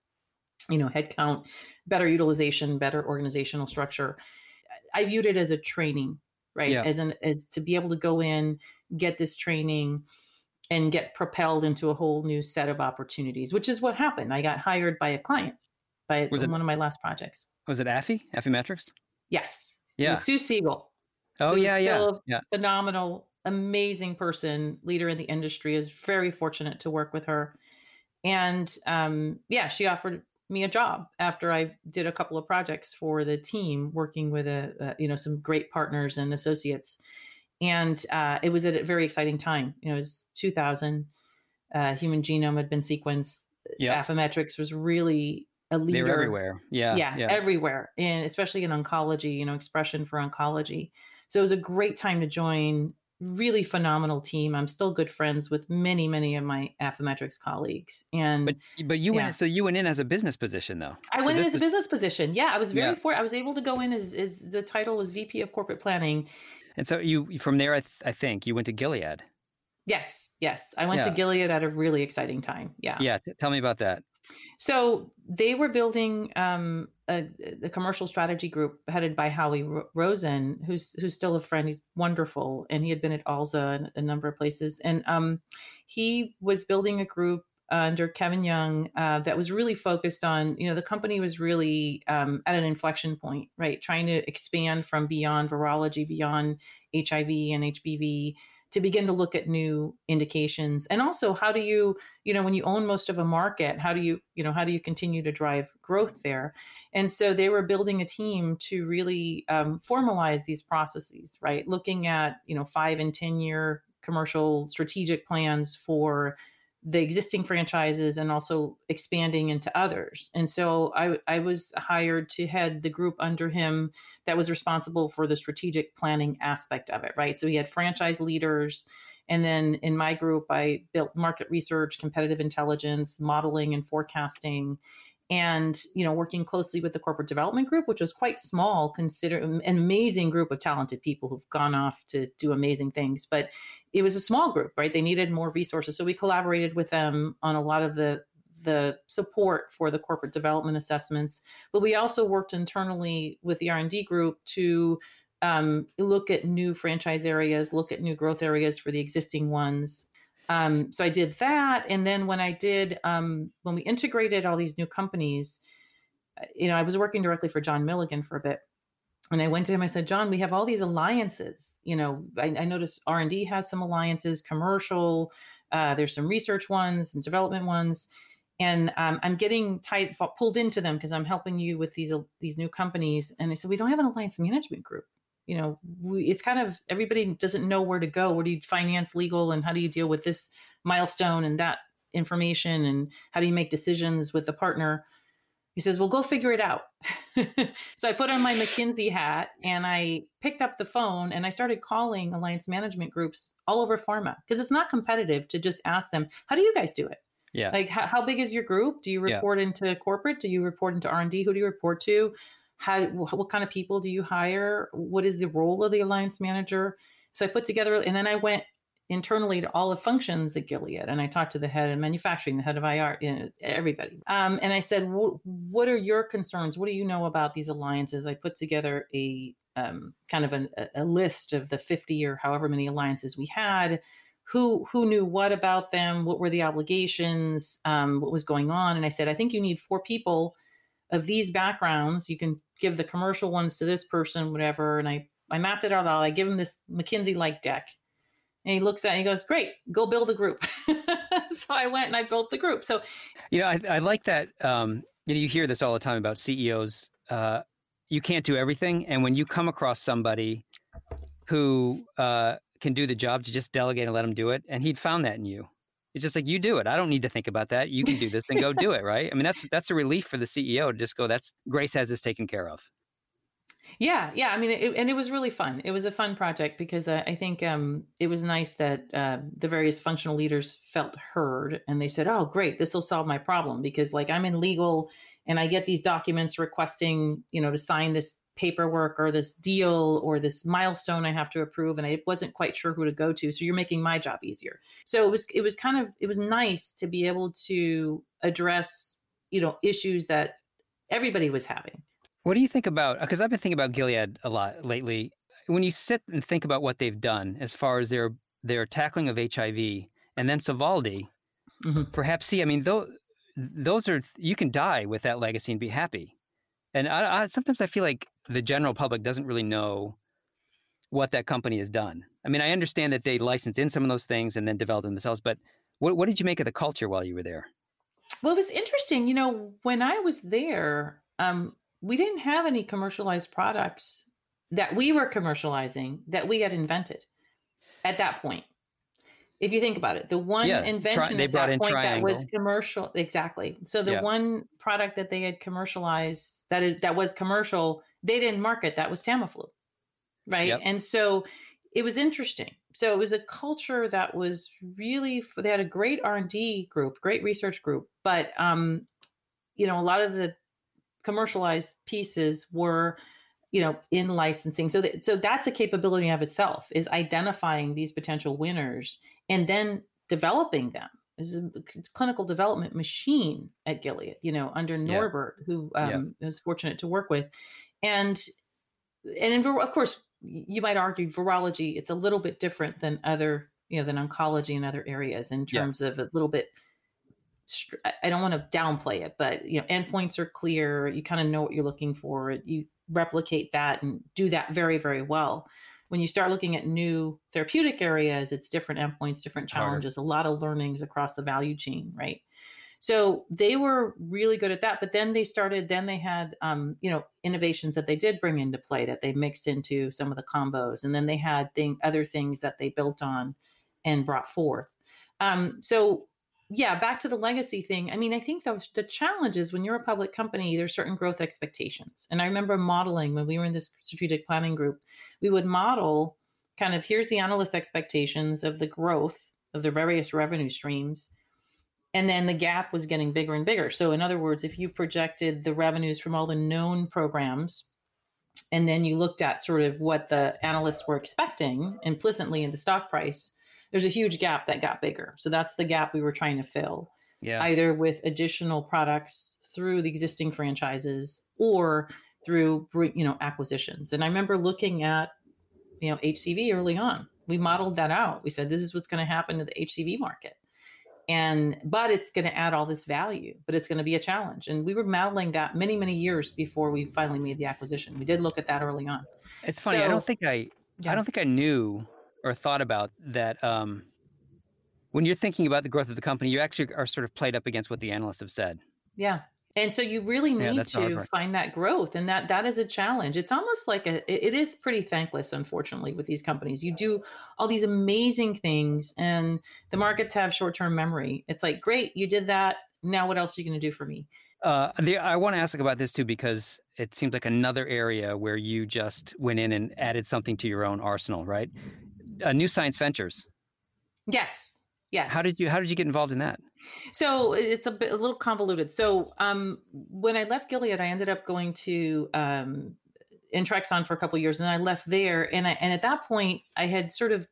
you know, headcount, better utilization, better organizational structure. I viewed it as a training, right? Yeah. As to be able to go in, get this training, and get propelled into a whole new set of opportunities, which is what happened. I got hired by a client one of my last projects. Was it Affymetrix? Yes. Yeah. It was Sue Siegel. Oh, yeah. Phenomenal, amazing person, leader in the industry. I was very fortunate to work with her. And she offered me a job after I did a couple of projects for the team, working with some great partners and associates. And it was at a very exciting time. You know, it was 2000. Human genome had been sequenced. Yep. Affymetrix was really a leader. They were everywhere. Yeah, everywhere. And especially in oncology, expression for oncology. So it was a great time to join. Really phenomenal team. I'm still good friends with many, many of my Affymetrix colleagues. And but you went, so you went in as a business position though. I went in as a business position. Yeah, I was very fortunate. I was able to go in as the title was VP of Corporate Planning. And so you from there, I think you went to Gilead. Yes, I went to Gilead at a really exciting time. Yeah. Tell me about that. So they were building a commercial strategy group headed by Howie Rosen, who's still a friend. He's wonderful. And he had been at ALZA and a number of places. And he was building a group under Kevin Young that was really focused on, the company was really at an inflection point, right? Trying to expand from beyond virology, beyond HIV and HPV, to begin to look at new indications. And also, how do you, when you own most of a market, how do you continue to drive growth there? And so they were building a team to really formalize these processes, right? Looking at, 5 and 10 year commercial strategic plans for the existing franchises and also expanding into others. And so I was hired to head the group under him that was responsible for the strategic planning aspect of it, right? So he had franchise leaders. And then in my group, I built market research, competitive intelligence, modeling and forecasting, and, working closely with the corporate development group, which was quite small, considering an amazing group of talented people who've gone off to do amazing things. But it was a small group, right? They needed more resources. So we collaborated with them on a lot of the support for the corporate development assessments. But we also worked internally with the R&D group to look at new franchise areas, look at new growth areas for the existing ones. So I did that. And then when I did, when we integrated all these new companies, I was working directly for John Milligan for a bit. And I went to him, I said, John, we have all these alliances. I noticed R&D has some alliances, commercial, there's some research ones and development ones. And I'm getting pulled into them because I'm helping you with these new companies. And they said, we don't have an alliance management group. It's kind of, everybody doesn't know where to go. Where do you finance, legal, and how do you deal with this milestone and that information? And how do you make decisions with the partner? He says, well, go figure it out. So I put on my McKinsey hat and I picked up the phone and I started calling alliance management groups all over pharma, because it's not competitive to just ask them, how do you guys do it? Yeah. Like, how big is your group? Do you report into corporate? Do you report into R&D? Who do you report to? What kind of people do you hire? What is the role of the alliance manager? So I put together, and then I went internally to all the functions at Gilead, and I talked to the head of manufacturing, the head of IR, everybody. And I said, what are your concerns? What do you know about these alliances? I put together a kind of a list of the 50 or however many alliances we had, who knew what about them, what were the obligations, what was going on. And I said, I think you need 4 people of these backgrounds. You can give the commercial ones to this person, whatever. And I mapped it out all. I give him this McKinsey-like deck. And he looks at it and he goes, great, go build a group. So I went and I built the group. So, I like that. You hear this all the time about CEOs. You can't do everything. And when you come across somebody who can do the job, to just delegate and let them do it. And he'd found that in you. It's just like, you do it. I don't need to think about that. You can do this and go do it, right? I mean, that's a relief for the CEO to just go, Grace has this taken care of. Yeah. I mean, it was really fun. It was a fun project because I think it was nice that the various functional leaders felt heard and they said, oh, great, this will solve my problem, because like I'm in legal and I get these documents requesting, to sign this paperwork or this deal or this milestone I have to approve. And I wasn't quite sure who to go to. So you're making my job easier. So it was nice to be able to address, issues that everybody was having. What do you think about, because I've been thinking about Gilead a lot lately, when you sit and think about what they've done as far as their tackling of HIV and then Sovaldi, for Hep C, I mean, those are, you can die with that legacy and be happy. And I sometimes I feel like the general public doesn't really know what that company has done. I mean, I understand that they licensed in some of those things and then developed them themselves, but what did you make of the culture while you were there? Well, it was interesting. You know, when I was there, we didn't have any commercialized products that we were commercializing that we had invented at that point. If you think about it, the one invention they brought in that was commercial. Exactly. So the one product that they had commercialized that was commercial, they didn't market. That was Tamiflu. Right. Yep. And so it was interesting. So it was a culture that was really, they had a great R&D group, great research group. But, you know, a lot of the commercialized pieces were, you know, in licensing. So, so that's a capability in of itself, is identifying these potential winners and then developing them. This is a clinical development machine at Gilead, you know, under Norbert, who I was fortunate to work with. And of course, you might argue virology, it's a little bit different than other, you know, than oncology and other areas in terms of a little bit, I don't want to downplay it, but, you know, endpoints are clear. You kind of know what you're looking for. You replicate that and do that very, very well. When you start looking at new therapeutic areas, it's different endpoints, different challenges, a lot of learnings across the value chain, right? So they were really good at that, but then they had, you know, innovations that they did bring into play that they mixed into some of the combos. And then they had other things that they built on and brought forth. So back to the legacy thing. I mean, I think the challenge is when you're a public company, there's certain growth expectations. And I remember modeling when we were in this strategic planning group, we would model kind of, here's the analyst expectations of the growth of the various revenue streams. And then the gap was getting bigger and bigger. So in other words, if you projected the revenues from all the known programs, and then you looked at sort of what the analysts were expecting implicitly in the stock price, there's a huge gap that got bigger. So that's the gap we were trying to fill, either with additional products through the existing franchises or through, you know, acquisitions. And I remember looking at, you know, HCV early on. We modeled that out. We said, this is what's going to happen to the HCV market. But it's going to add all this value, but it's going to be a challenge. And we were modeling that many, many years before we finally made the acquisition. We did look at that early on. It's funny. So, I don't think I knew or thought about that. When you're thinking about the growth of the company, you actually are sort of played up against what the analysts have said. Yeah. And so you really need to find that growth. And that is a challenge. It's almost like it is pretty thankless, unfortunately, with these companies. You do all these amazing things and the markets have short-term memory. It's like, great, you did that. Now what else are you going to do for me? I want to ask about this too, because it seems like another area where you just went in and added something to your own arsenal, right? New Science Ventures. Yes. Yes. How did you get involved in that? So it's a little convoluted. So when I left Gilead, I ended up going to Intrexon for a couple of years, and I left there. And at that point, I had sort of,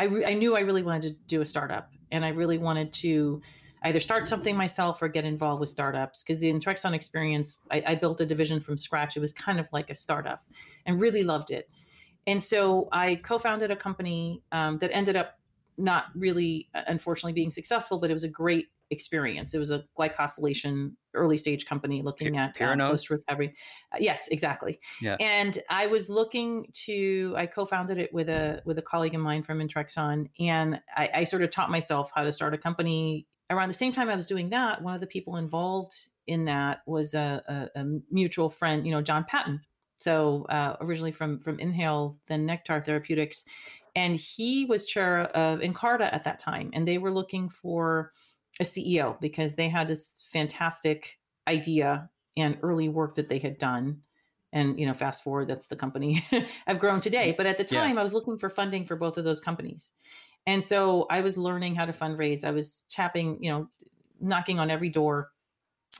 I knew I really wanted to do a startup, and I really wanted to either start something myself or get involved with startups, because the Intrexon experience, I built a division from scratch. It was kind of like a startup, and really loved it. And so I co-founded a company that ended up not really, unfortunately, being successful, but it was a great experience. It was a glycosylation early stage company looking at post recovery. Yes, exactly. Yeah. And I was I co-founded it with a colleague of mine from Intrexon. And I sort of taught myself how to start a company. Around the same time I was doing that, one of the people involved in that was a mutual friend, you know, John Patton. So originally from Inhale, then Nectar Therapeutics. And he was chair of Incarta at that time. And they were looking for a CEO because they had this fantastic idea and early work that they had done. And, you know, fast forward, that's the company I've grown today. But at the time, I was looking for funding for both of those companies. And so I was learning how to fundraise. I was tapping, you know, knocking on every door.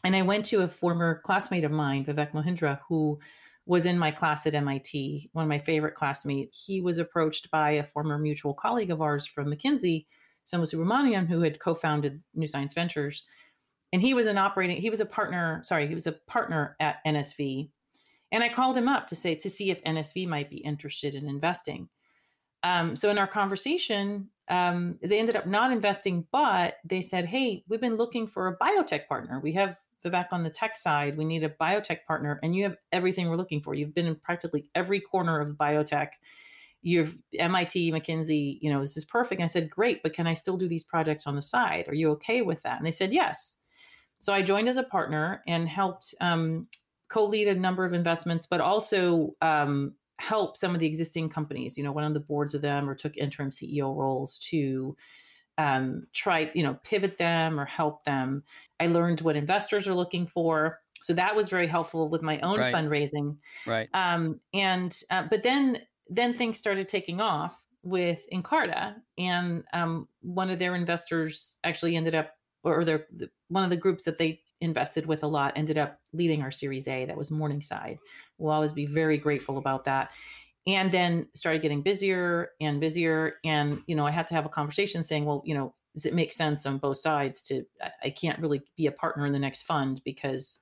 And I went to a former classmate of mine, Vivek Mohindra, who was in my class at MIT, one of my favorite classmates. He was approached by a former mutual colleague of ours from McKinsey, Soma Subramanian, who had co-founded New Science Ventures. And he was a partner at NSV. And I called him up to see if NSV might be interested in investing. So in our conversation, they ended up not investing, but they said, hey, we've been looking for a biotech partner. We have Vivek on the tech side, we need a biotech partner, and you have everything we're looking for. You've been in practically every corner of biotech. You've MIT, McKinsey, you know, this is perfect. And I said, great, but can I still do these projects on the side? Are you okay with that? And they said, yes. So I joined as a partner and helped co-lead a number of investments, but also help some of the existing companies, you know, went on the boards of them or took interim CEO roles to try, you know, pivot them or help them. I learned what investors are looking for. So that was very helpful with my own fundraising. Right. But then things started taking off with Incarta, and one of their investors actually ended up, or one of the groups that they invested with a lot ended up leading our Series A. That was Morningside. We'll always be very grateful about that. And then started getting busier and busier. And, you know, I had to have a conversation saying, well, you know, does it make sense on both sides to, I can't really be a partner in the next fund because,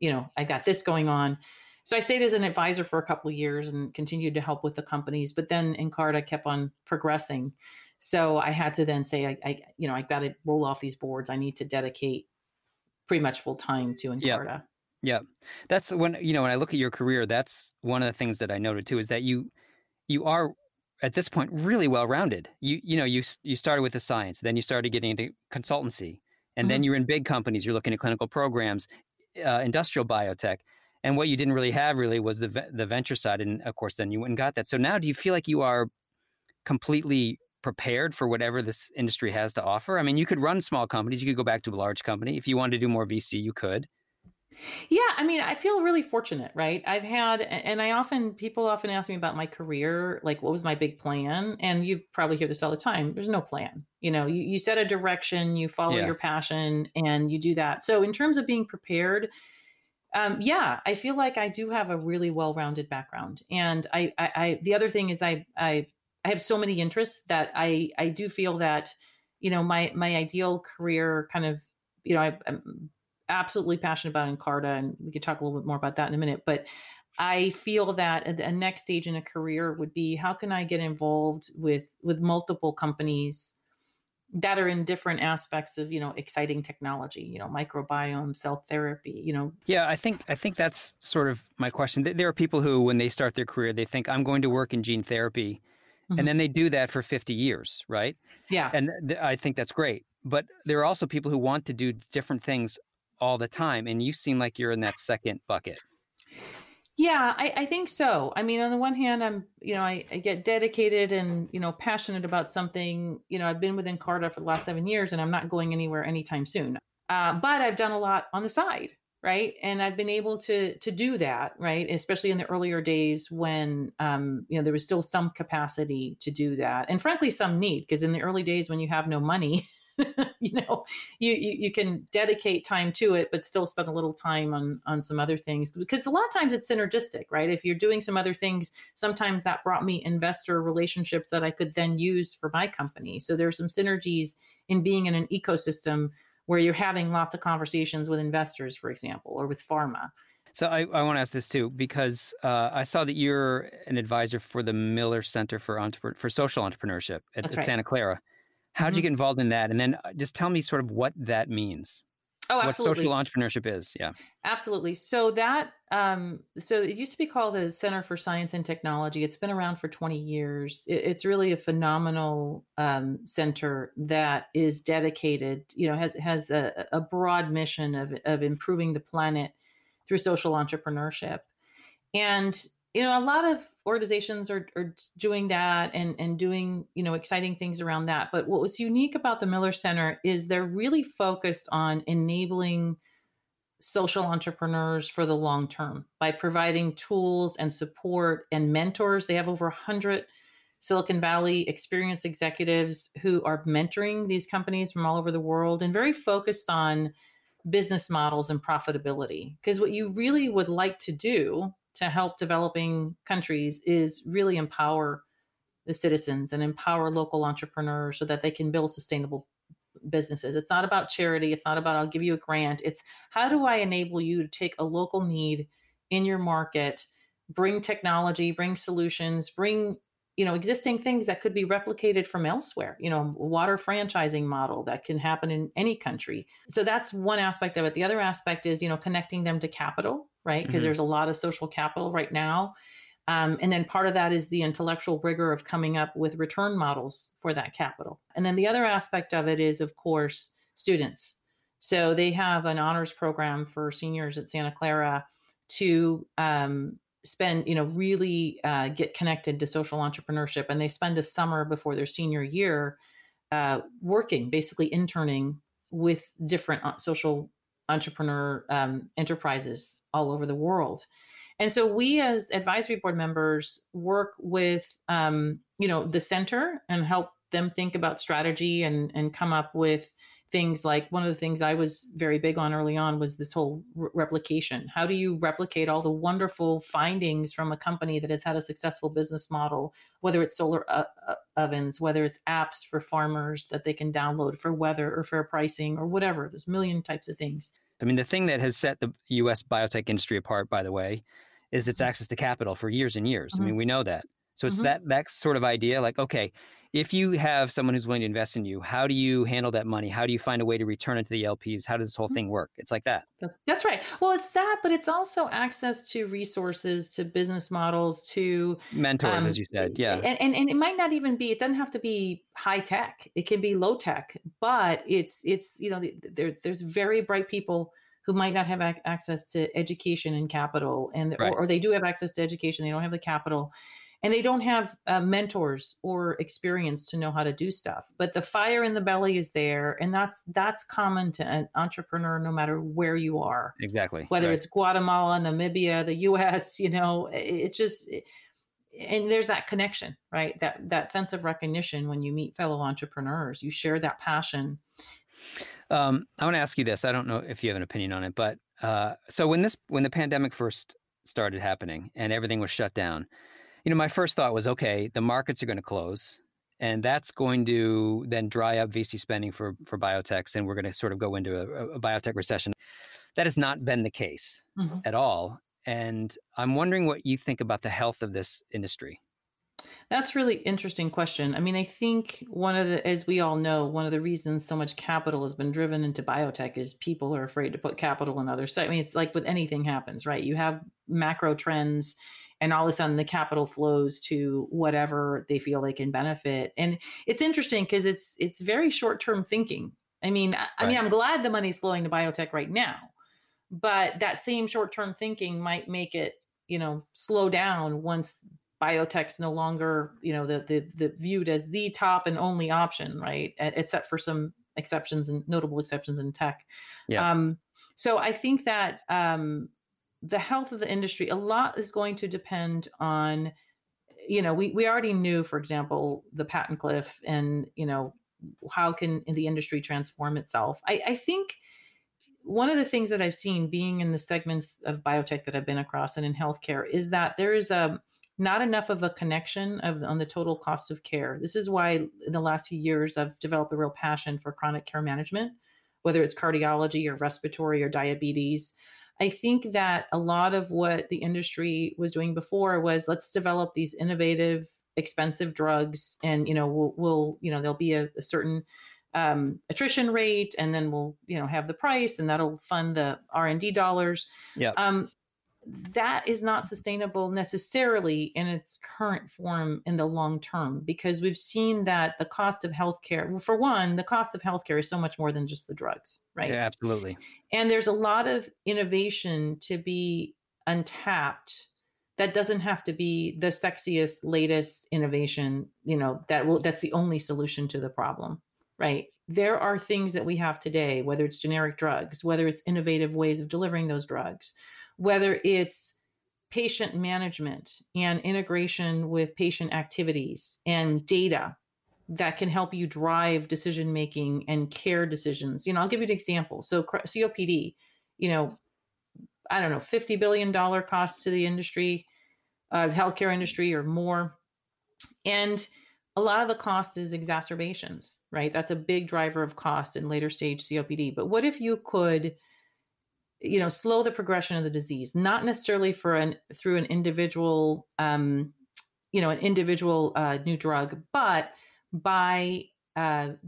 you know, I've got this going on. So I stayed as an advisor for a couple of years and continued to help with the companies, but then Incarta kept on progressing. So I had to then say, I I've got to roll off these boards. I need to dedicate pretty much full time to Incarta. Yeah. That's when, you know, when I look at your career, that's one of the things that I noted too, is that you are at this point really well-rounded. You started with the science, then you started getting into consultancy, and then you're in big companies, you're looking at clinical programs, industrial biotech. And what you didn't really have was the venture side. And of course, then you went and got that. So now do you feel like you are completely prepared for whatever this industry has to offer? I mean, you could run small companies. You could go back to a large company. If you wanted to do more VC, you could. Yeah. I mean, I feel really fortunate, right? People often ask me about my career, like what was my big plan? And you probably hear this all the time. There's no plan. You know, you set a direction, you follow your passion, and you do that. So in terms of being prepared, I feel like I do have a really well-rounded background. And I the other thing is I have so many interests that I do feel that, you know, my ideal career kind of, you know, I'm absolutely passionate about Incarta, and we could talk a little bit more about that in a minute, but I feel that a next stage in a career would be, how can I get involved with multiple companies that are in different aspects of, you know, exciting technology, you know, microbiome, cell therapy, you know. Yeah, I think that's sort of my question. There are people who, when they start their career, they think, I'm going to work in gene therapy. And then they do that for 50 years, right? Yeah. And I think that's great. But there are also people who want to do different things all the time. And you seem like you're in that second bucket. Yeah, I think so. I mean, on the one hand, I get dedicated and, you know, passionate about something. You know, I've been with Incarta for the last 7 years, and I'm not going anywhere anytime soon. But I've done a lot on the side, right? And I've been able to do that, right? Especially in the earlier days when, you know, there was still some capacity to do that. And frankly, some need, because in the early days when you have no money, you know, you can dedicate time to it, but still spend a little time on some other things, because a lot of times it's synergistic, right? If you're doing some other things, sometimes that brought me investor relationships that I could then use for my company. So there's some synergies in being in an ecosystem where you're having lots of conversations with investors, for example, or with pharma. So I want to ask this too, because I saw that you're an advisor for the Miller Center for Social Entrepreneurship at Santa Clara. How did you get involved in that? And then just tell me sort of what that means. Oh, absolutely. What social entrepreneurship is. Yeah, absolutely. So that, it used to be called the Center for Science and Technology. It's been around for 20 years. It's really a phenomenal center that is dedicated, you know, has a broad mission of improving the planet through social entrepreneurship. And, you know, a lot of organizations are doing that and doing, you know, exciting things around that. But what was unique about the Miller Center is they're really focused on enabling social entrepreneurs for the long term by providing tools and support and mentors. They have over 100 Silicon Valley experienced executives who are mentoring these companies from all over the world, and very focused on business models and profitability. Because what you really would like to do to help developing countries is really empower the citizens and empower local entrepreneurs so that they can build sustainable businesses. It's not about charity. It's not about, I'll give you a grant. It's, how do I enable you to take a local need in your market, bring technology, bring solutions, bring, you know, existing things that could be replicated from elsewhere, you know, water franchising model that can happen in any country. So that's one aspect of it. The other aspect is, you know, connecting them to capital, right? Because there's a lot of social capital right now. And then part of that is the intellectual rigor of coming up with return models for that capital. And then the other aspect of it is, of course, students. So they have an honors program for seniors at Santa Clara to spend, really get connected to social entrepreneurship. And they spend a summer before their senior year working, basically interning with different social entrepreneur enterprises all over the world. And so we as advisory board members work with, the center and help them think about strategy and come up with things like one of the things I was very big on early on was this whole replication. How do you replicate all the wonderful findings from a company that has had a successful business model, whether it's solar ovens, whether it's apps for farmers that they can download for weather or fair pricing or whatever. There's a million types of things. I mean, the thing that has set the U.S. biotech industry apart, by the way, is its access to capital for years and years. Mm-hmm. I mean, we know that. So it's that sort of idea, like, okay, if you have someone who's willing to invest in you, how do you handle that money? How do you find a way to return it to the LPs? How does this whole thing work? It's like that. That's right. Well, it's that, but it's also access to resources, to business models, to mentors, as you said. Yeah. And it might not even be, it doesn't have to be high tech. It can be low tech, but it's there's very bright people who might not have access to education and capital, and right. or they do have access to education, they don't have the capital. And they don't have mentors or experience to know how to do stuff. But the fire in the belly is there. And that's common to an entrepreneur, no matter where you are. Exactly. Whether it's Guatemala, Namibia, the U.S., and there's that connection, right? That sense of recognition when you meet fellow entrepreneurs, you share that passion. I want to ask you this. I don't know if you have an opinion on it, but so when the pandemic first started happening and everything was shut down, my first thought was, okay, the markets are going to close and that's going to then dry up VC spending for biotechs, and we're going to sort of go into a biotech recession. That has not been the case at all. And I'm wondering what you think about the health of this industry. That's a really interesting question. I mean, I think as we all know, one of the reasons so much capital has been driven into biotech is people are afraid to put capital in other sites. I mean, it's like with anything happens, right? You have macro trends, and all of a sudden the capital flows to whatever they feel they can benefit. And it's interesting because it's very short-term thinking. I mean, I'm glad the money's flowing to biotech right now, but that same short-term thinking might make it, slow down once biotech's no longer, the viewed as the top and only option, right? Except for some exceptions and notable exceptions in tech. Yeah. So I think that, the health of the industry, a lot is going to depend on, we already knew, for example, the patent cliff and, how can the industry transform itself? I think one of the things that I've seen being in the segments of biotech that I've been across and in healthcare is that there is not enough of a connection on the total cost of care. This is why in the last few years I've developed a real passion for chronic care management, whether it's cardiology or respiratory or diabetes. I think that a lot of what the industry was doing before was let's develop these innovative, expensive drugs and, we'll there'll be a certain attrition rate and then we'll, have the price and that'll fund the R&D dollars. Yeah. That is not sustainable necessarily in its current form in the long term, because we've seen that the cost of healthcare, for one, the cost of healthcare is so much more than just the drugs, right? Yeah, absolutely. And there's a lot of innovation to be untapped that doesn't have to be the sexiest, latest innovation, that's the only solution to the problem, right? There are things that we have today, whether it's generic drugs, whether it's innovative ways of delivering those drugs, whether it's patient management and integration with patient activities and data that can help you drive decision-making and care decisions. I'll give you an example. So COPD, I don't know, $50 billion cost to the industry, the healthcare industry or more. And a lot of the cost is exacerbations, right? That's a big driver of cost in later stage COPD. But what if you could slow the progression of the disease, not necessarily through an individual, new drug, but by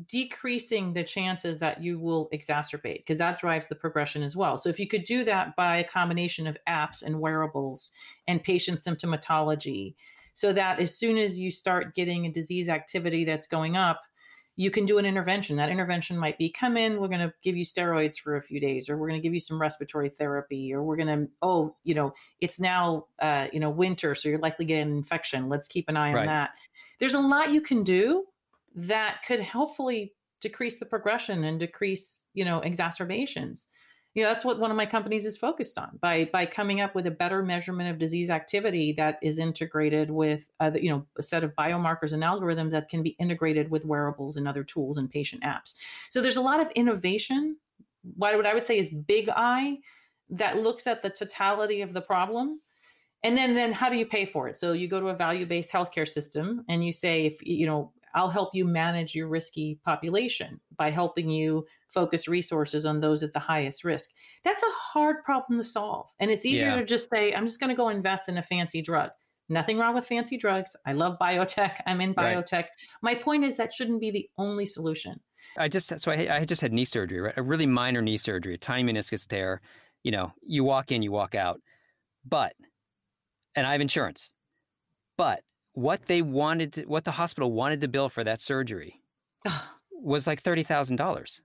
decreasing the chances that you will exacerbate, because that drives the progression as well. So if you could do that by a combination of apps and wearables and patient symptomatology, so that as soon as you start getting a disease activity that's going up, you can do an intervention. That intervention might be, come in, we're going to give you steroids for a few days, or we're going to give you some respiratory therapy, or we're going to, it's now, winter, so you're likely getting an infection. Let's keep an eye on that. There's a lot you can do that could hopefully decrease the progression and decrease, exacerbations. That's what one of my companies is focused on by coming up with a better measurement of disease activity that is integrated with, a set of biomarkers and algorithms that can be integrated with wearables and other tools and patient apps. So there's a lot of innovation. What I would say is big I that looks at the totality of the problem. And then how do you pay for it? So you go to a value-based healthcare system and you say, I'll help you manage your risky population by helping you focus resources on those at the highest risk. That's a hard problem to solve. And it's easier to just say, I'm just going to go invest in a fancy drug. Nothing wrong with fancy drugs. I love biotech. I'm in biotech. Right. My point is that shouldn't be the only solution. I just had knee surgery, right? A really minor knee surgery, a tiny meniscus tear. You walk in, you walk out, and I have insurance, but what the hospital wanted to bill for that surgery was like $30,000.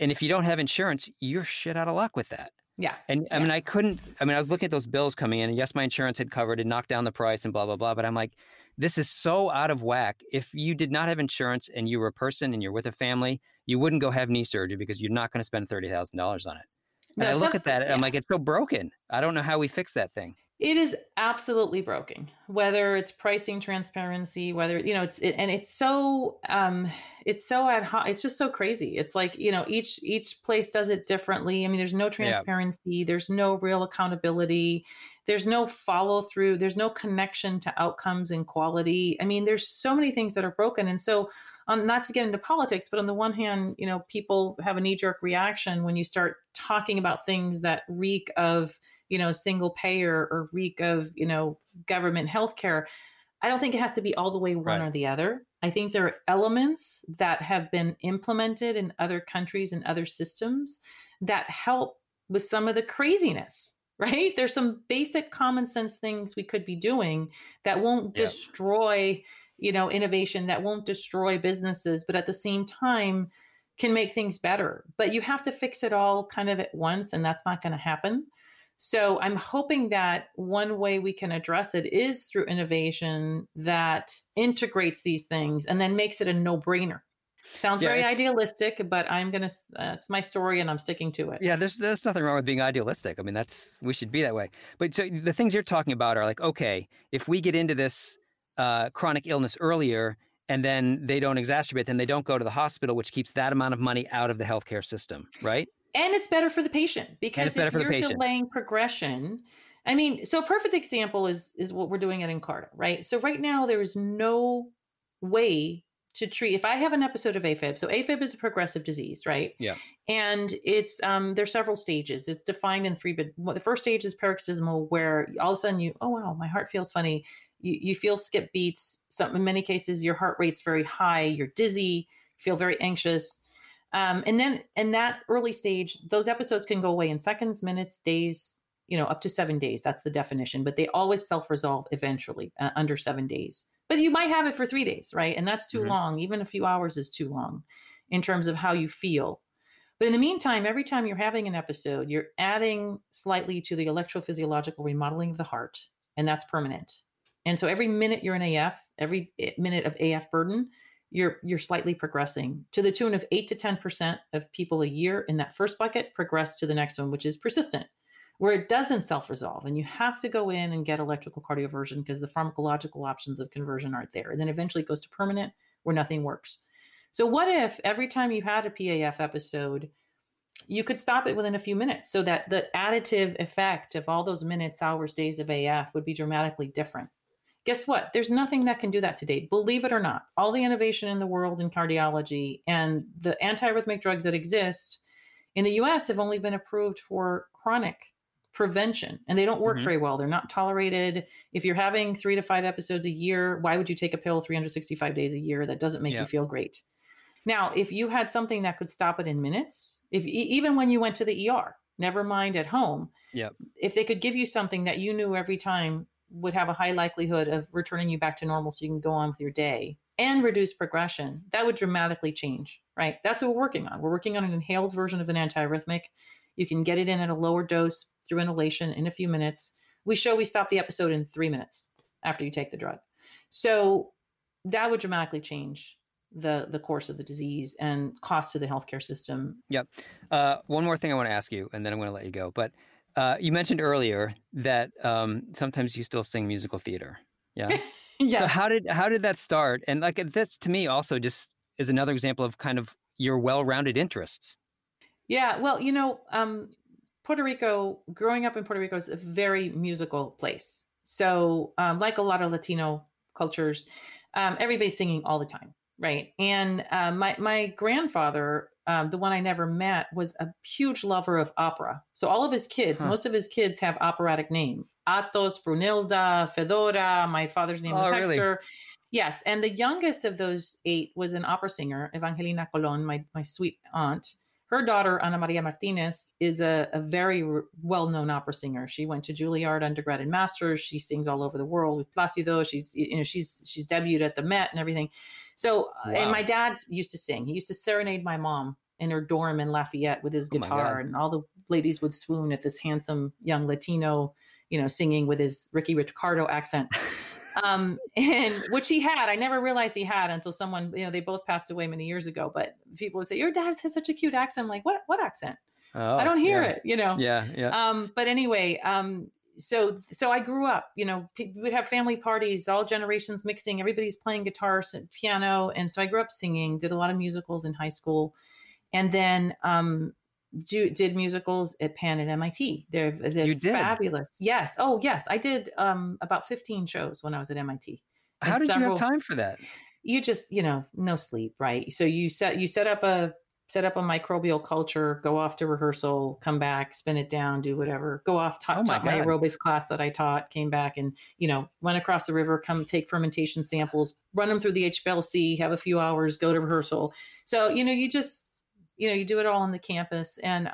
And if you don't have insurance, you're shit out of luck with that. Yeah. And I was looking at those bills coming in, and yes, my insurance had covered and knocked down the price and blah, blah, blah. But I'm like, this is so out of whack. If you did not have insurance and you were a person and you're with a family, you wouldn't go have knee surgery because you're not going to spend $30,000 on it. And I look at that and I'm like, it's so broken. I don't know how we fix that thing. It is absolutely broken, whether it's pricing transparency, whether, it's so ad hoc. It's just so crazy. It's like, each place does it differently. I mean, there's no transparency. Yeah. There's no real accountability. There's no follow through. There's no connection to outcomes and quality. I mean, there's so many things that are broken. And so not to get into politics, but on the one hand, people have a knee jerk reaction when you start talking about things that reek of single payer or reek of, government healthcare. I don't think it has to be all the way one or the other. I think there are elements that have been implemented in other countries and other systems that help with some of the craziness, right? There's some basic common sense things we could be doing that won't destroy, innovation, that won't destroy businesses, but at the same time can make things better. But you have to fix it all kind of at once, and that's not going to happen. So I'm hoping that one way we can address it is through innovation that integrates these things and then makes it a no-brainer. Sounds very idealistic, but I'm going to, it's my story and I'm sticking to it. Yeah, there's nothing wrong with being idealistic. I mean, we should be that way. But so the things you're talking about are like, okay, if we get into this chronic illness earlier and then they don't exacerbate, then they don't go to the hospital, which keeps that amount of money out of the healthcare system, right? And it's better for the patient because if you're delaying progression, I mean, so a perfect example is what we're doing at Incarta, right? So right now there is no way to treat, if I have an episode of AFib, so AFib is a progressive disease, right? Yeah. And it's, there's several stages. It's defined in three, but the first stage is paroxysmal, where all of a sudden my heart feels funny. You feel skip beats. In many cases, your heart rate's very high. You're dizzy, you feel very anxious. And then in that early stage, those episodes can go away in seconds, minutes, days, up to 7 days. That's the definition, but they always self-resolve eventually under 7 days, but you might have it for 3 days, right? And that's too long. Even a few hours is too long in terms of how you feel. But in the meantime, every time you're having an episode, you're adding slightly to the electrophysiological remodeling of the heart, and that's permanent. And so every minute you're in AF, every minute of AF burden, you're slightly progressing to the tune of 8 to 10% of people a year in that first bucket progress to the next one, which is persistent, where it doesn't self-resolve. And you have to go in and get electrical cardioversion because the pharmacological options of conversion aren't there. And then eventually it goes to permanent where nothing works. So what if every time you had a PAF episode, you could stop it within a few minutes so that the additive effect of all those minutes, hours, days of AF would be dramatically different? Guess what? There's nothing that can do that today. Believe it or not, all the innovation in the world in cardiology and the antiarrhythmic drugs that exist in the US have only been approved for chronic prevention, and they don't work very well. They're not tolerated. If you're having 3 to 5 episodes a year, why would you take a pill 365 days a year? That doesn't make you feel great. Now, if you had something that could stop it in minutes, if even when you went to the ER, never mind at home, if they could give you something that you knew every time would have a high likelihood of returning you back to normal so you can go on with your day. and reduce progression, that would dramatically change, right? That's what we're working on. We're working on an inhaled version of an antiarrhythmic. You can get it in at a lower dose through inhalation in a few minutes. We stop the episode in 3 minutes after you take the drug. So that would dramatically change the course of the disease and cost to the healthcare system. Yep. One more thing I want to ask you, and then I'm going to let you go. But you mentioned earlier that sometimes you still sing musical theater. Yeah. Yes. So how did that start? And like this to me also just is another example of kind of your well-rounded interests. Yeah. Well, Puerto Rico, growing up in Puerto Rico is a very musical place. So like a lot of Latino cultures, everybody's singing all the time. Right. And my grandfather, the one I never met, was a huge lover of opera. So all of his kids, most of his kids have operatic names. Athos, Brunilda, Fedora. My father's name was Hector. Really? Yes. And the youngest of those 8 was an opera singer, Evangelina Colon, my sweet aunt. Her daughter, Ana Maria Martinez, is a very well-known opera singer. She went to Juilliard undergrad and master's. She sings all over the world with Placido. She's debuted at the Met and everything. So, and my dad used to sing. He used to serenade my mom in her dorm in Lafayette with his guitar, and all the ladies would swoon at this handsome young Latino, singing with his Ricky Ricardo accent. And which he had, I never realized he had until someone, they both passed away many years ago, but people would say, your dad has such a cute accent. I'm like, what accent? Oh, I don't hear it, Yeah. Yeah. But anyway, so I grew up, we would have family parties, all generations mixing, everybody's playing guitar, piano. And so I grew up singing, did a lot of musicals in high school, and then, did musicals at Penn and MIT. They're fabulous. Yes. Oh, yes. I did about 15 shows when I was at MIT. How did you have time for that? You just, no sleep, right? So you set up a microbial culture, go off to rehearsal, come back, spin it down, do whatever, go off, taught my aerobics class that I taught, came back and, went across the river, come take fermentation samples, run them through the HPLC, have a few hours, go to rehearsal. So, you do it all on the campus. And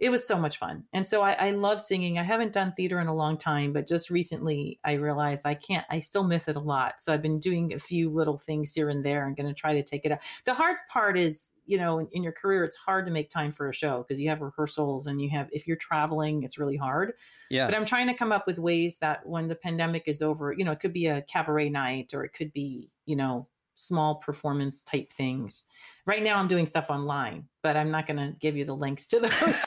it was so much fun. And so I love singing. I haven't done theater in a long time, but just recently I realized I still miss it a lot. So I've been doing a few little things here and there. I'm going to try to take it up. The hard part is, in your career, it's hard to make time for a show because you have rehearsals and if you're traveling, it's really hard. Yeah. But I'm trying to come up with ways that when the pandemic is over, it could be a cabaret night or it could be, small performance type things. Right now I'm doing stuff online, but I'm not going to give you the links to those.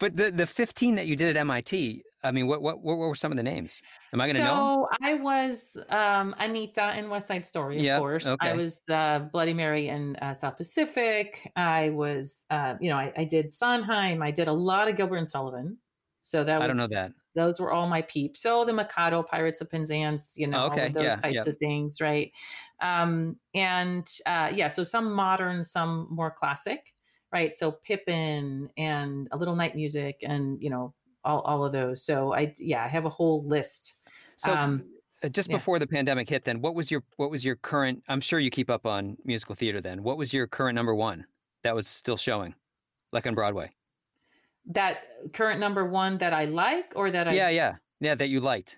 But the 15 that you did at MIT, I mean, what were some of the names? Am I going to know? So I was Anita in West Side Story, of course. Okay. I was Bloody Mary in South Pacific. I was, I did Sondheim. I did a lot of Gilbert and Sullivan. So that was, I don't know that. Those were all my peeps. So the Mikado, Pirates of Penzance, all of those types of things, right? So some modern, some more classic, right? So Pippin and A Little Night Music and, all of those. So I have a whole list. So just before the pandemic hit then, what was your current, I'm sure you keep up on musical theater then, what was your current number one that was still showing, like on Broadway? That current number one that I like or that I... Yeah, that you liked.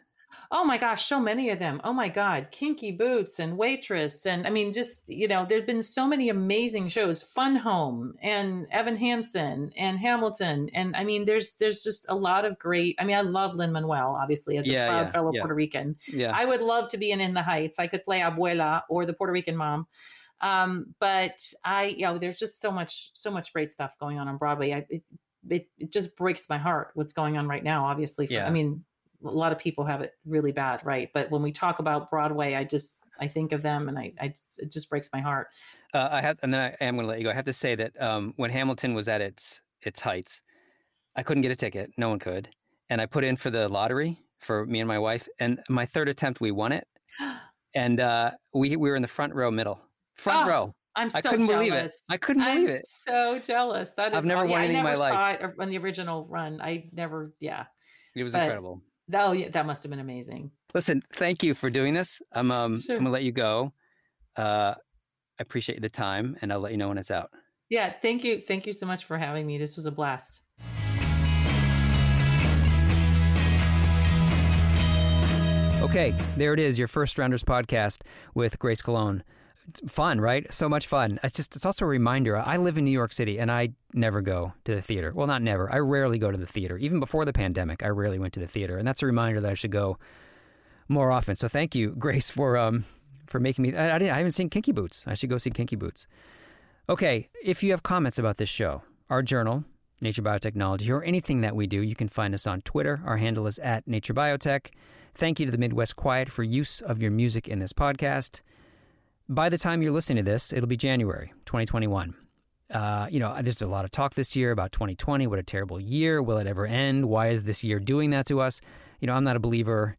Oh my gosh, so many of them. Oh my God, Kinky Boots and Waitress. And I mean, just, there's been so many amazing shows, Fun Home and Evan Hansen and Hamilton. And I mean, there's just a lot of great, I love Lin-Manuel, obviously, as a proud fellow Puerto Rican. Yeah. I would love to be in the Heights. I could play Abuela or the Puerto Rican mom. But there's just so much great stuff going on Broadway. It just breaks my heart what's going on right now, obviously. A lot of people have it really bad, right? But when we talk about Broadway, I think of them and it just breaks my heart. I am going to let you go. I have to say that when Hamilton was at its heights, I couldn't get a ticket. No one could. And I put in for the lottery for me and my wife. And my third attempt, we won it. And we were in the front row middle. Front row. I'm so jealous. I couldn't believe it. So jealous. That is, I've never won anything in my life. I never saw it on the original run. It was incredible. Oh, yeah, that must have been amazing. Listen, thank you for doing this. Sure. I'm going to let you go. I appreciate the time, and I'll let you know when it's out. Yeah, thank you. Thank you so much for having me. This was a blast. Okay, there it is, your First Rounders podcast with Grace Colon. It's fun, right? So much fun. It's also a reminder. I live in New York City and I never go to the theater. Well, not never. I rarely go to the theater. Even before the pandemic, I rarely went to the theater. And that's a reminder that I should go more often. So thank you, Grace, for making me... I haven't seen Kinky Boots. I should go see Kinky Boots. Okay, if you have comments about this show, our journal, Nature Biotechnology, or anything that we do, you can find us on Twitter. Our handle is @NatureBiotech. Thank you to the Midwest Quiet for use of your music in this podcast. By the time you're listening to this, it'll be January 2021. There's been a lot of talk this year about 2020. What a terrible year. Will it ever end? Why is this year doing that to us? You know, I'm not a believer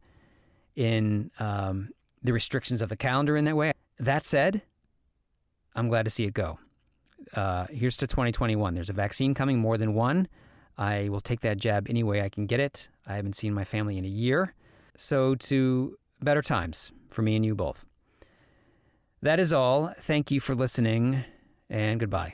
in the restrictions of the calendar in that way. That said, I'm glad to see it go. Here's to 2021. There's a vaccine coming, more than one. I will take that jab any way I can get it. I haven't seen my family in a year. So to better times for me and you both. That is all. Thank you for listening, and goodbye.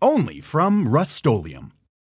Only from Rust-Oleum.